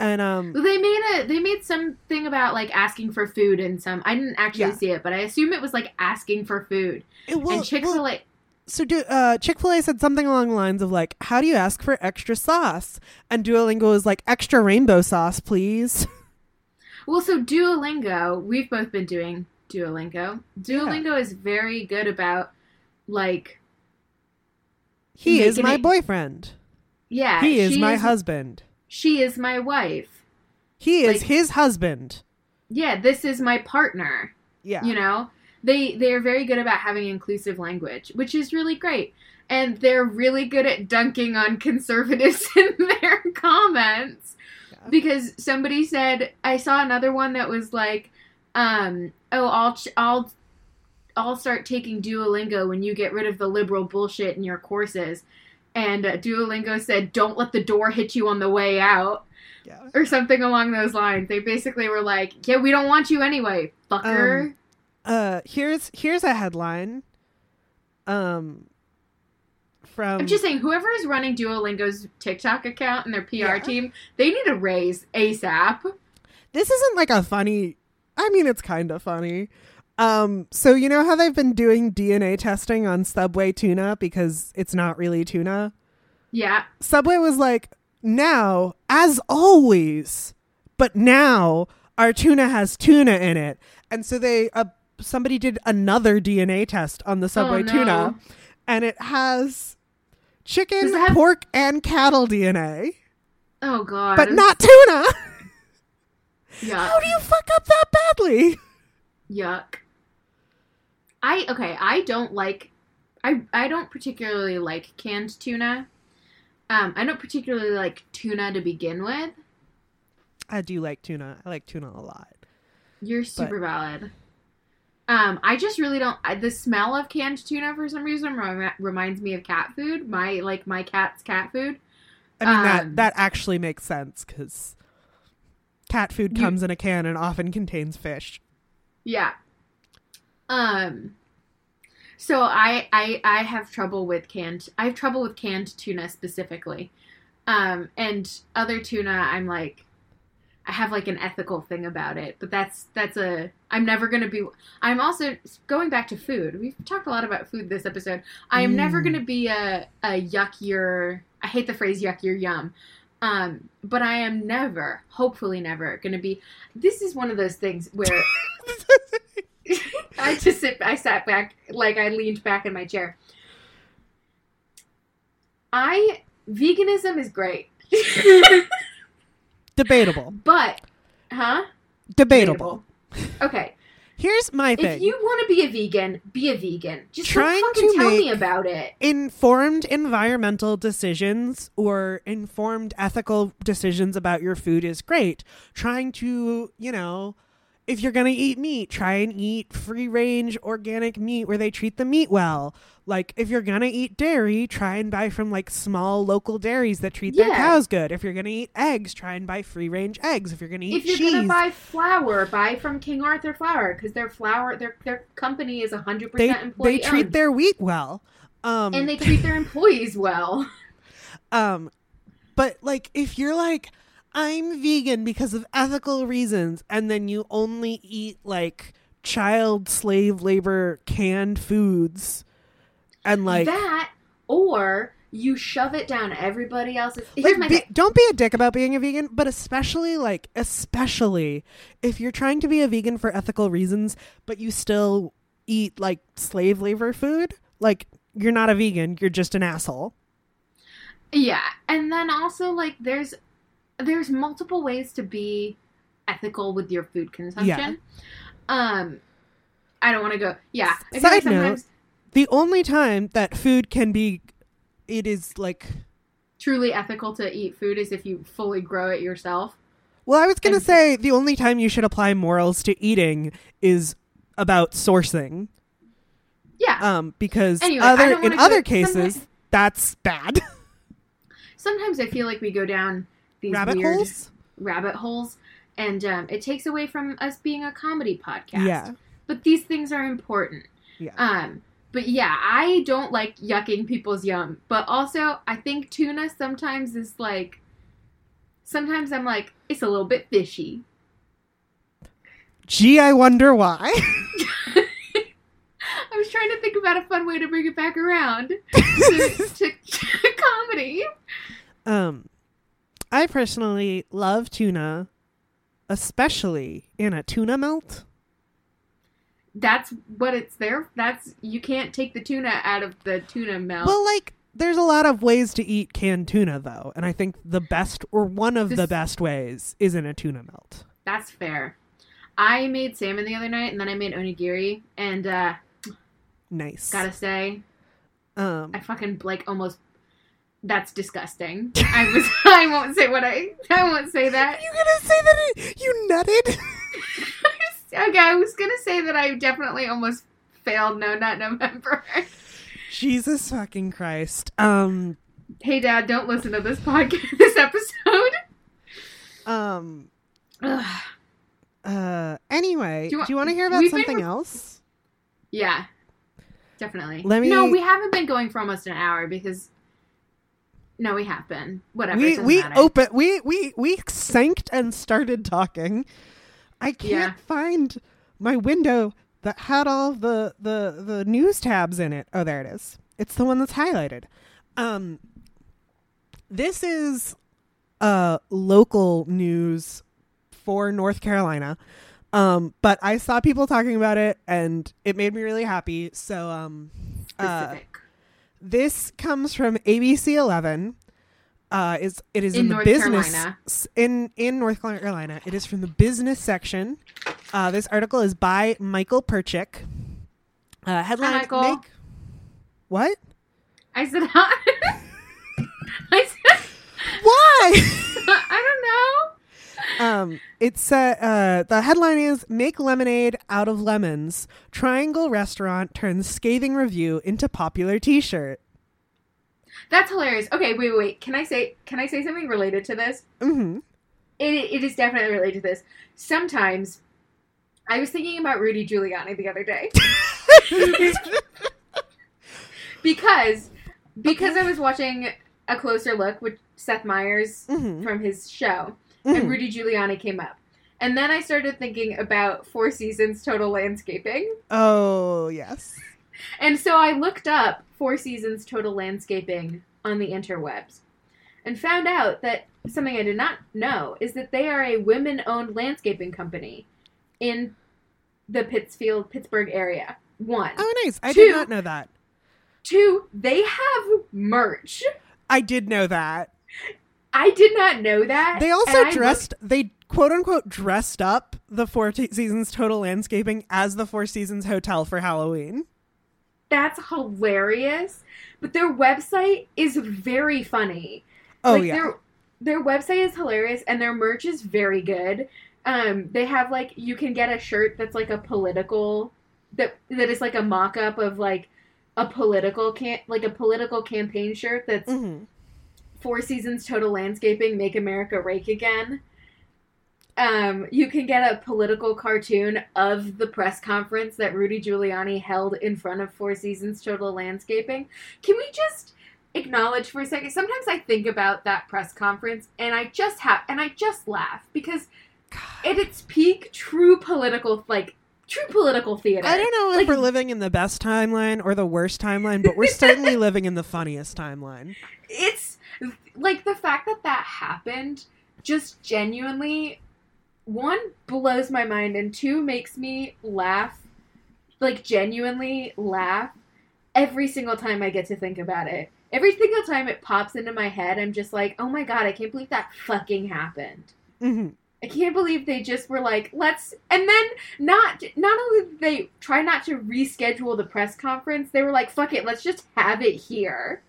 And they made something about like asking for food and some. I didn't actually see it, but I assume it was like asking for food. And Chick-fil-A. So Chick-fil-A said something along the lines of like, how do you ask for extra sauce? And Duolingo is like, extra rainbow sauce, please. Well, so Duolingo, we've both been doing Duolingo. Duolingo is very good about like. He is my boyfriend. Yeah. He is my husband. She is my wife. He is like, his husband. Yeah. This is my partner. Yeah. You know? They are very good about having inclusive language, which is really great. And they're really good at dunking on conservatives in their comments. Yeah. Because somebody said, I saw another one that was like, I'll start taking Duolingo when you get rid of the liberal bullshit in your courses. And Duolingo said, don't let the door hit you on the way out. Yeah. Or something along those lines. They basically were like, yeah, we don't want you anyway, fucker. Here's a headline. I'm just saying, whoever is running Duolingo's TikTok account and their PR team, they need a raise ASAP. This isn't like a funny. I mean, it's kind of funny. So you know how they've been doing DNA testing on Subway tuna because it's not really tuna. Yeah. Subway was like, now, as always, but now our tuna has tuna in it, and so they. Somebody did another DNA test on the Subway tuna, and it has chicken, pork, and cattle DNA. Oh, God. But not tuna. Yuck. How do you fuck up that badly? Yuck. I don't particularly like canned tuna. I don't particularly like tuna to begin with. I do like tuna. I like tuna a lot. You're super valid. I just really don't. The smell of canned tuna for some reason reminds me of cat food. My cat's cat food. I mean that actually makes sense because cat food comes in a can and often contains fish. Yeah. So I have trouble with canned. I have trouble with canned tuna specifically, and other tuna. I'm like. I have like an ethical thing about it, but that's I'm never going to be, I'm also going back to food. We've talked a lot about food this episode. I am never going to be a yuck your, I hate the phrase yuck your yum. But I am never, hopefully never going to be, this is one of those things where I sat back, like I leaned back in my chair. Veganism is great. Debatable. But, huh? Debatable. Okay. Here's my thing. If you want to be a vegan, be a vegan. Just fucking tell me about it. Informed environmental decisions or informed ethical decisions about your food is great. Trying to, you know, if you're going to eat meat, try and eat free-range organic meat where they treat the meat well. Like, if you're going to eat dairy, try and buy from, like, small local dairies that treat their cows good. If you're going to eat eggs, try and buy free-range eggs. If you're going to eat cheese. If you're going to buy flour, buy from King Arthur Flour, because their flour, their company is 100% employee-owned. They treat their wheat well. And they treat their employees well. But, like, if you're like, I'm vegan because of ethical reasons, and then you only eat like child slave labor canned foods and like that, or you shove it down everybody else's. Don't be a dick about being a vegan, but especially if you're trying to be a vegan for ethical reasons, but you still eat like slave labor food, like you're not a vegan, you're just an asshole. Yeah. And then also like there's multiple ways to be ethical with your food consumption. Yeah. I don't want to go. Yeah. Side note, the only time that food can be, it is like truly ethical to eat food is if you fully grow it yourself. Well, I was going to say the only time you should apply morals to eating is about sourcing. Yeah. Because anyway, in other cases, that's bad. Sometimes I feel like we go down these rabbit holes and it takes away from us being a comedy podcast. Yeah. But these things are important. Yeah. But yeah, I don't like yucking people's yum. But also, I think tuna sometimes is like... Sometimes I'm like, it's a little bit fishy. Gee, I wonder why. I was trying to think about a fun way to bring it back around to comedy. I personally love tuna, especially in a tuna melt. That's what it's there. You can't take the tuna out of the tuna melt. Well, like, there's a lot of ways to eat canned tuna, though. And I think the best, or one of the best ways, is in a tuna melt. That's fair. I made salmon the other night, and then I made onigiri. And, nice. Gotta say, I fucking, like, almost... That's disgusting. I won't say what I won't say that. You're going to say that you nutted? Okay, I was going to say that I definitely almost failed No Nut November. Jesus fucking Christ. Hey, Dad, don't listen to this podcast, this episode. Anyway, do you want to hear about something else? Yeah, definitely. No, we haven't been going for almost an hour because... No, we have been. Whatever. We sanked and started talking. I can't find my window that had all the news tabs in it. Oh, there it is. It's the one that's highlighted. This is local news for North Carolina. But I saw people talking about it and it made me really happy. So specific. This comes from ABC 11. It is in the business in North Carolina. It is from the business section. This article is by Michael Perchick. Headline: hi, Michael. What? I said hi. I said why? I don't know. It's the headline is "Make Lemonade Out of Lemons. Triangle Restaurant Turns Scathing Review into Popular T-Shirt." That's hilarious. Okay, wait. Can I say something related to this? Mm-hmm. It is definitely related to this. Sometimes I was thinking about Rudy Giuliani the other day because I was watching A Closer Look with Seth Meyers from his show. Mm-hmm. And Rudy Giuliani came up. And then I started thinking about Four Seasons Total Landscaping. Oh, yes. And so I looked up Four Seasons Total Landscaping on the interwebs and found out that something I did not know is that they are a women-owned landscaping company in the Pittsburgh area. One. Oh, nice. I did not know that. Two, they have merch. I did know that. I did not know that. They also they quote unquote dressed up the Four Seasons Total Landscaping as the Four Seasons Hotel for Halloween. That's hilarious. But their website is very funny. Oh, like, yeah. Their website is hilarious and their merch is very good. They have like, you can get a shirt that's like a political, that is like a mock-up of like a political campaign shirt that's... Mm-hmm. Four Seasons Total Landscaping, Make America Rake Again. You can get a political cartoon of the press conference that Rudy Giuliani held in front of Four Seasons Total Landscaping. Can we just acknowledge for a second, sometimes I think about that press conference and I just laugh because at its peak, true political theater. I don't know if we're living in the best timeline or the worst timeline, but we're certainly living in the funniest timeline. It's like the fact that happened just genuinely, one, blows my mind, and two, makes me laugh, like genuinely laugh every single time I get to think about it. Every single time it pops into my head, I'm just like, oh my God, I can't believe that fucking happened. Mm-hmm. I can't believe they just were like, let's... And then not only did they try not to reschedule the press conference, they were like, fuck it, let's just have it here.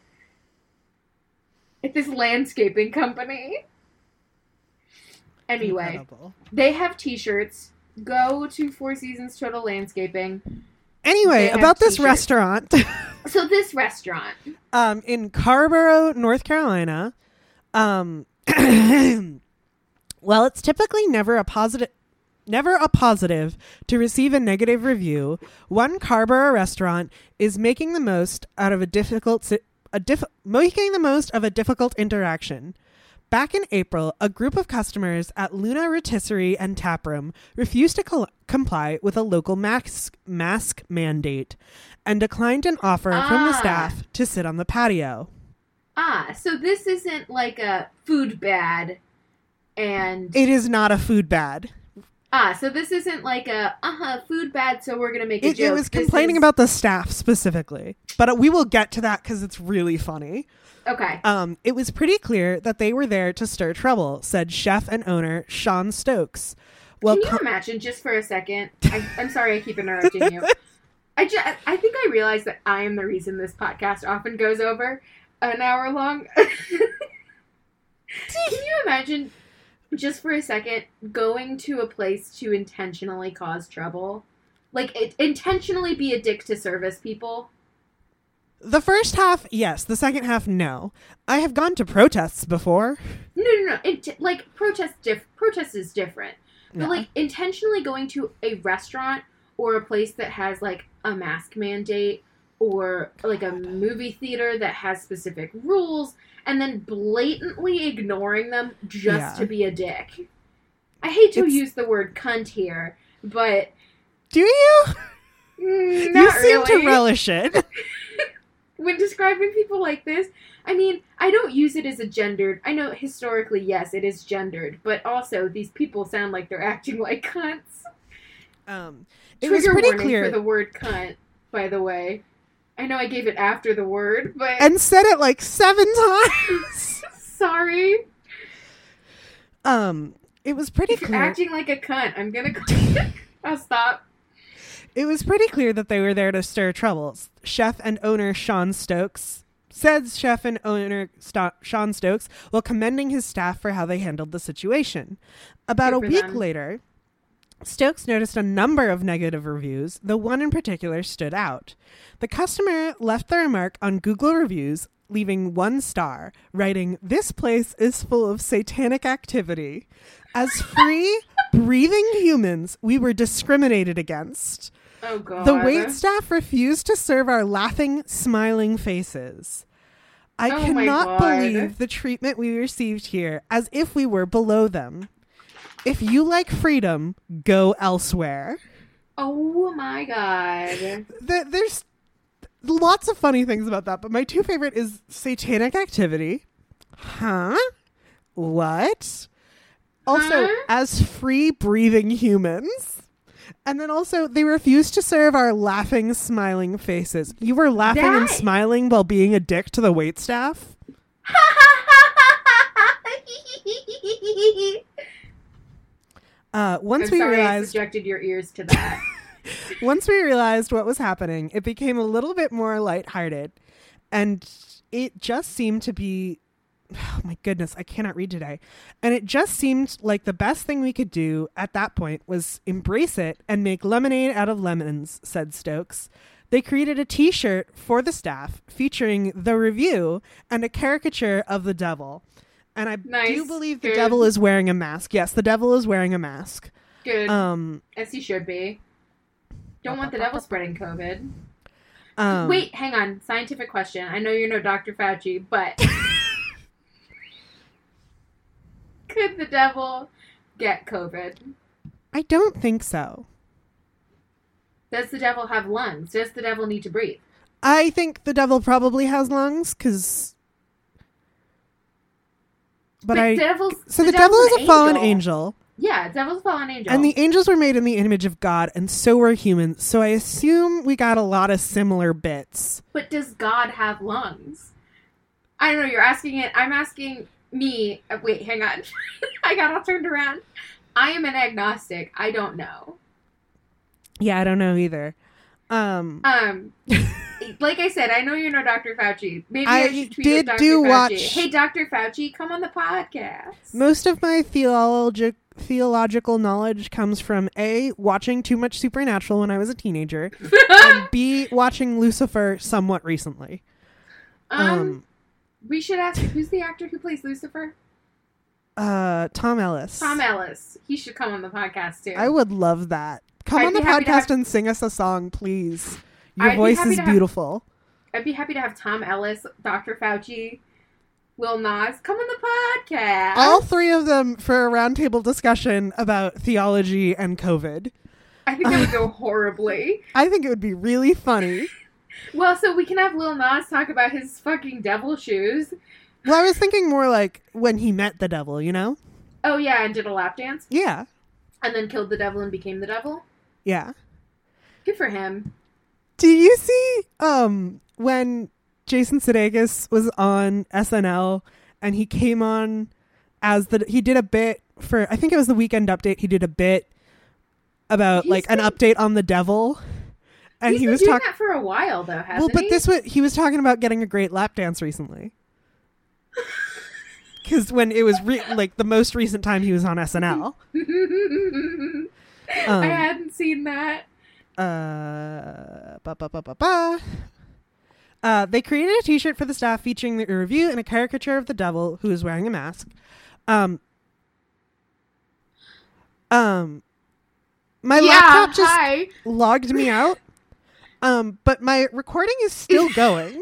At this landscaping company. Anyway, incredible. They have t-shirts. Go to Four Seasons Total Landscaping. Anyway, about this restaurant. So this restaurant. In Carboro, North Carolina. Well, it's typically never a positive to receive a negative review. One Carboro restaurant is making the most out of a difficult interaction. Back in April, a group of customers at Luna Rotisserie and Taproom refused to comply with a local mask mandate and declined an offer from the staff to sit on the patio. So this isn't like a food bad. And it is not a food bad. So this isn't like a food bad, so we're going to make a joke. It was complaining about the staff specifically. But we will get to that because it's really funny. Okay. It was pretty clear that they were there to stir trouble, said chef and owner Sean Stokes. Well, can you imagine, just for a second? I'm sorry I keep interrupting you. I think I realized that I am the reason this podcast often goes over an hour long. Can you imagine... Just for a second, going to a place to intentionally cause trouble, like intentionally be a dick to service people. The first half, yes. The second half, no. I have gone to protests before. No. Protest is different. But yeah. Like intentionally going to a restaurant or a place that has like a mask mandate or like a movie theater that has specific rules. And then blatantly ignoring them just to be a dick. I hate to use the word cunt here, but... Do you? Not really. You seem to relish it. When describing people like this, I mean, I don't use it as a gendered... I know historically, yes, it is gendered, but also these people sound like they're acting like cunts. It was pretty clear. Trigger warning for the word cunt, by the way. I know I gave it after the word, but... And said it like 7 times. Sorry. It was pretty clear... If you're acting like a cunt, I'm going to... I'll stop. It was pretty clear that they were there to stir trouble. Chef and owner Sean Stokes says chef and owner Sean Stokes while commending his staff for how they handled the situation. About a week later, Stokes noticed a number of negative reviews. The one in particular stood out. The customer left their remark on Google reviews, leaving 1 star, writing, "This place is full of satanic activity. As free, breathing humans, we were discriminated against. Oh, God. The waitstaff refused to serve our laughing, smiling faces. I cannot believe the treatment we received here, as if we were below them. If you like freedom, go elsewhere." Oh my God. There's lots of funny things about that, but my 2 favorite is satanic activity. Huh? What? Also, as free breathing humans. And then also, they refuse to serve our laughing, smiling faces. You were laughing and smiling while being a dick to the waitstaff? Ha ha ha ha. I subjected your ears to that. Once we realized what was happening, it became a little bit more lighthearted, and it just seemed to be... Oh my goodness, I cannot read today. And it just seemed like the best thing we could do at that point was embrace it and make lemonade out of lemons, said Stokes. They created a t-shirt for the staff featuring the review and a caricature of the devil. And I do believe the devil is wearing a mask. Yes, the devil is wearing a mask. Good. As he should be. Don't want the devil spreading COVID. Wait, hang on. Scientific question. I know you're no Dr. Fauci, but could the devil get COVID? I don't think so. Does the devil have lungs? Does the devil need to breathe? I think the devil probably has lungs, because... the devil is a fallen angel. Yeah, devil's a fallen angel. And the angels were made in the image of God, and so were humans. So I assume we got a lot of similar bits. But does God have lungs? I don't know. You're asking it. I'm asking me. Wait, hang on. I got all turned around. I am an agnostic. I don't know. Yeah, I don't know either. Like I said, I know you're no Dr. Fauci. Maybe I should tweet did Dr. do Fauci. Watch. Hey, Dr. Fauci, come on the podcast. Most of my theological knowledge comes from A, watching too much Supernatural when I was a teenager, and B, watching Lucifer somewhat recently. We should ask, who's the actor who plays Lucifer? Tom Ellis. Tom Ellis. He should come on the podcast too. I would love that. Come on the podcast and sing us a song, please. Your voice is beautiful. I'd be happy to have Tom Ellis, Dr. Fauci, Lil Nas come on the podcast. All three of them for a roundtable discussion about theology and COVID. I think it would go horribly. I think it would be really funny. Well, so we can have Lil Nas talk about his fucking devil shoes. Well, I was thinking more like when he met the devil, you know? Oh, yeah, and did a lap dance? Yeah. And then killed the devil and became the devil? Yeah. Good for him. Do you see when Jason Sudeikis was on SNL and he came on as he did a bit for, I think it was the Weekend Update. He did a bit about an update on the devil. And he was talking that for a while though, hasn't he? Well, but he was talking about getting a great lap dance recently. Because when it was the most recent time he was on SNL. I hadn't seen that. They created a t-shirt for the staff featuring the review and a caricature of the devil who is wearing a mask. My laptop just logged me out. But my recording is still going.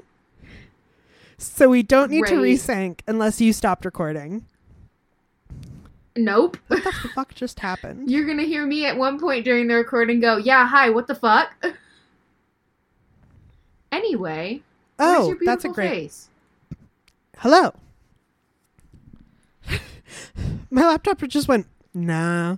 So we don't need to resync unless you stopped recording. Nope. What the fuck just happened? You're going to hear me at one point during the recording go, yeah, hi, what the fuck? Anyway. Oh, that's a great face. Hello. My laptop just went, nah.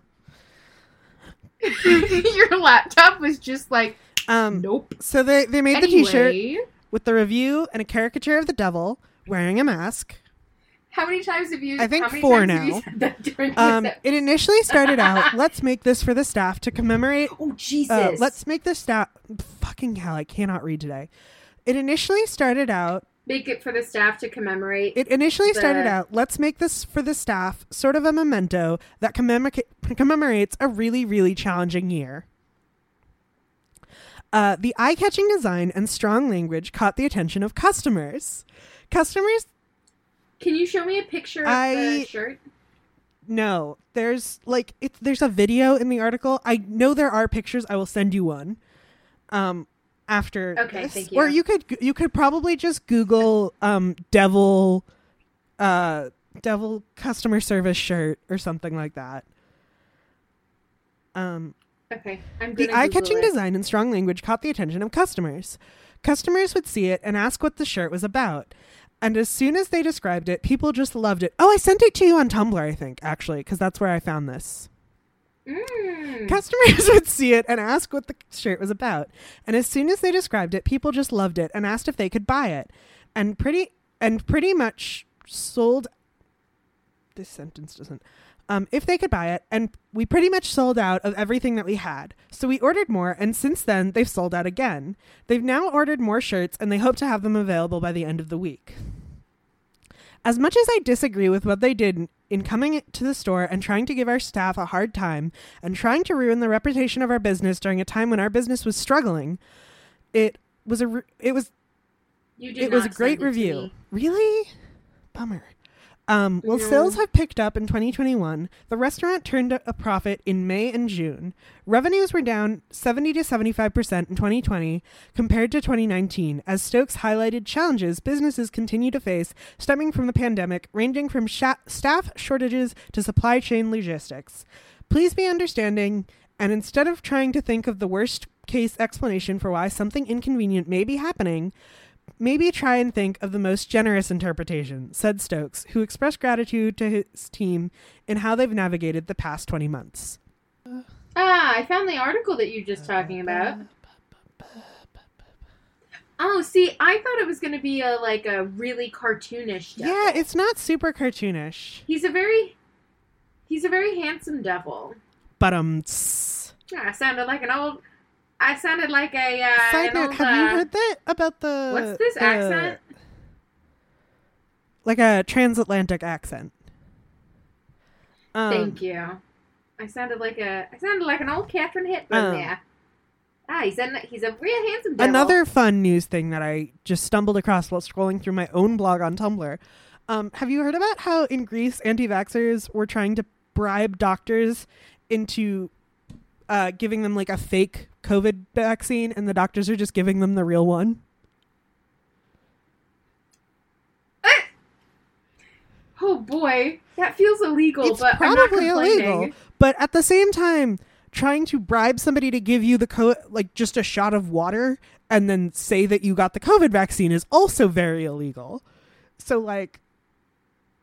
Your laptop was just like, nope. So they made the t-shirt with the review and a caricature of the devil wearing a mask. How many times have you? I think four now. It initially started out, let's make this for the staff to commemorate. Oh, Jesus. Let's make this staff. Fucking hell, I cannot read today. It initially started out. Make it for the staff to commemorate. It initially started out, let's make this for the staff sort of a memento that commemorates a really, really challenging year. The eye-catching design and strong language caught the attention of customers. Can you show me a picture of the shirt? No. There's a video in the article. I know there are pictures. I will send you one after this. Thank you. Or you could probably just Google devil customer service shirt or something like that. Okay. I'm the eye-catching design and strong language caught the attention of customers. Customers would see it and ask what the shirt was about. And as soon as they described it, people just loved it. Oh, I sent it to you on Tumblr, I think, actually, because that's where I found this. Mm. Customers would see it and ask what the shirt was about. And as soon as they described it, people just loved it and asked if they could buy it. And pretty much sold. This sentence doesn't. If they could buy it. And we pretty much sold out of everything that we had. So we ordered more. And since then, they've sold out again. They've now ordered more shirts and they hope to have them available by the end of the week. As much as I disagree with what they did in coming to the store and trying to give our staff a hard time and trying to ruin the reputation of our business during a time when our business was struggling, it was a great review. Really? Bummer. While sales have picked up in 2021, the restaurant turned a profit in May and June. Revenues were down 70 to 75% in 2020 compared to 2019, as Stokes highlighted challenges businesses continue to face stemming from the pandemic, ranging from staff shortages to supply chain logistics. Please be understanding, and instead of trying to think of the worst case explanation for why something inconvenient may be happening, maybe try and think of the most generous interpretation, said Stokes, who expressed gratitude to his team in how they've navigated the past 20 months. I found the article that you were just talking about. Oh, see, I thought it was going to be a really cartoonish devil. Yeah, it's not super cartoonish. He's a very handsome devil. But yeah, I sounded like a... Side note, have you heard that about the... What's this accent? Like a transatlantic accent. Thank you. I sounded like an old Catherine Hepburn there. He's a real handsome devil. Another fun news thing that I just stumbled across while scrolling through my own blog on Tumblr. Have you heard about how in Greece anti-vaxxers were trying to bribe doctors into giving them like a fake COVID vaccine, and the doctors are just giving them the real one? Oh boy, that feels illegal. It's but probably I'm not illegal, but at the same time, trying to bribe somebody to give you the just a shot of water and then say that you got the COVID vaccine is also very illegal. So like,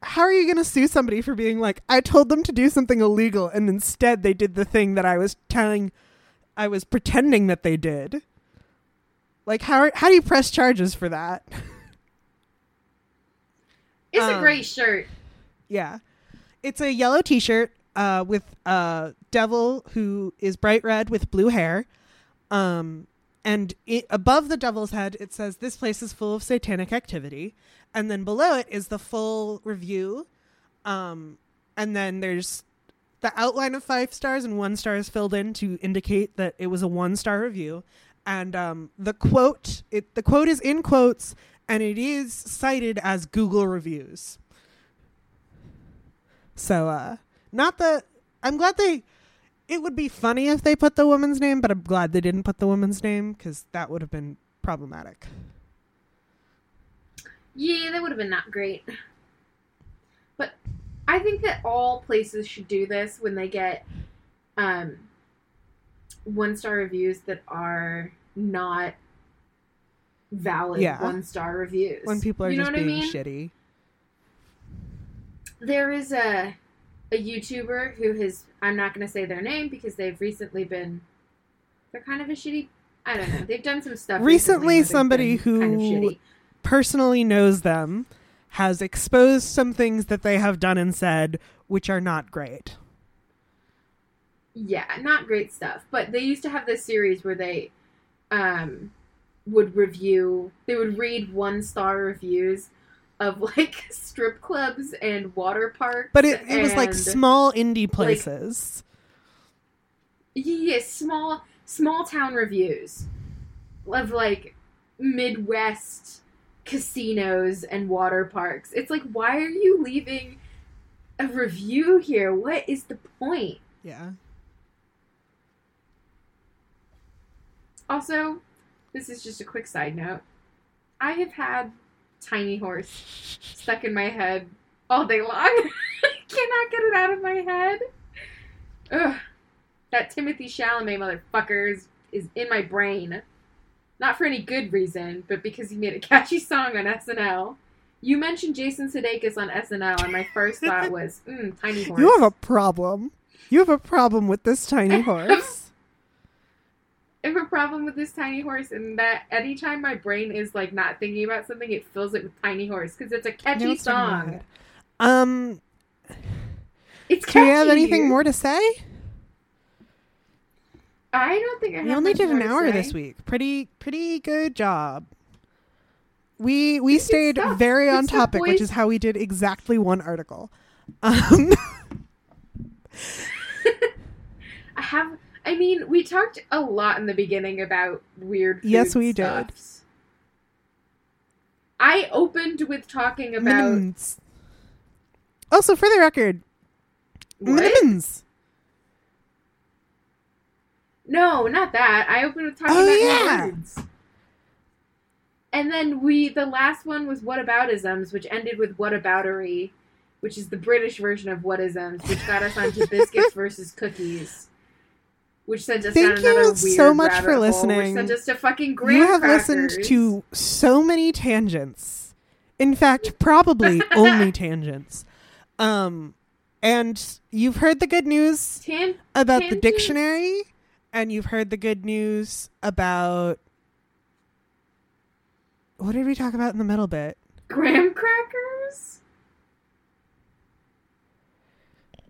how are you going to sue somebody for being like, I told them to do something illegal and instead they did the thing that I was pretending that they did? Like, how do you press charges for that? It's a great shirt. Yeah. It's a yellow t-shirt with a devil who is bright red with blue hair. And above the devil's head, it says, "This place is full of satanic activity." And then below it is the full review. And then there's the outline of 5 stars, and 1 star is filled in to indicate that it was a 1-star review. And the quote is in quotes, and it is cited as Google reviews. So I'm glad it would be funny if they put the woman's name, but I'm glad they didn't put the woman's name, because that would have been problematic. Yeah, that would have been not great. But I think that all places should do this when they get 1-star reviews that are not valid 1-star reviews. When people are just being shitty. There is a YouTuber who has, I'm not going to say their name because they've recently been, they're kind of a shitty, I don't know, they've done some stuff. Recently somebody who kind of shitty personally knows them has exposed some things that they have done and said which are not great. Yeah, not great stuff. But they used to have this series where they would read 1-star reviews of like strip clubs and water parks. But it was like small indie places. Like, yeah, small town reviews of like Midwest casinos and water parks. It's like, why are you leaving a review here? What is the point? Yeah. Also, this is just a quick side note. I have had Tiny Horse stuck in my head all day long. I cannot get it out of my head. Ugh. That Timothée Chalamet motherfucker is in my brain. Not for any good reason, but because he made a catchy song on SNL. You mentioned Jason Sudeikis on SNL, and my first thought was, Tiny Horse. You have a problem. You have a problem with this Tiny Horse. I have a problem with this Tiny Horse, and that anytime my brain is, like, not thinking about something, it fills it with Tiny Horse, because it's a catchy song. It's catchy. Do you have anything more to say? I don't think I have. We only did an hour this week. Pretty good job. We stayed very on topic, which is how we did exactly one article. We talked a lot in the beginning about weird food. Yes, we did. I opened with talking about Also, for the record, Minimins. No, not that. I opened with talking about Minimins. And then the last one was whataboutisms, which ended with whataboutery, which is the British version of whatisms, which got us onto biscuits versus cookies, which sent us down another weird rabbit hole. Thank you so much for listening. Which sent us to fucking graham crackers. You have listened to so many tangents. In fact, probably only tangents. And you've heard the good news about the dictionary, and you've heard the good news about... What did we talk about in the middle bit? Graham crackers?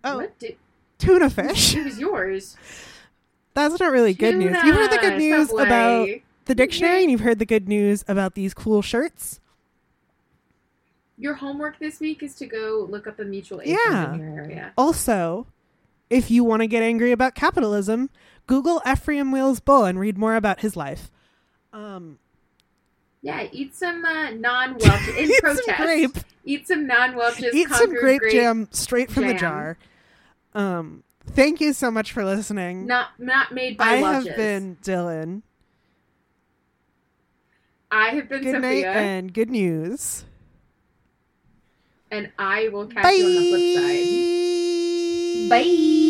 Oh, tuna fish. It was yours. That's not really good news. You've heard the good news about the dictionary, and you've heard the good news about these cool shirts. Your homework this week is to go look up a mutual aid in your area. Also, if you want to get angry about capitalism, Google Ephraim Wales Bull and read more about his life. Yeah, eat some non-Welch in eat protest. Some grape. Eat some non-Welch's. Eat some grape jam straight from the jar. Thank you so much for listening. Not made by Welch's. I have been Dylan. I have been Sophia. Good night and good news. And I will catch you on the flip side. Bye.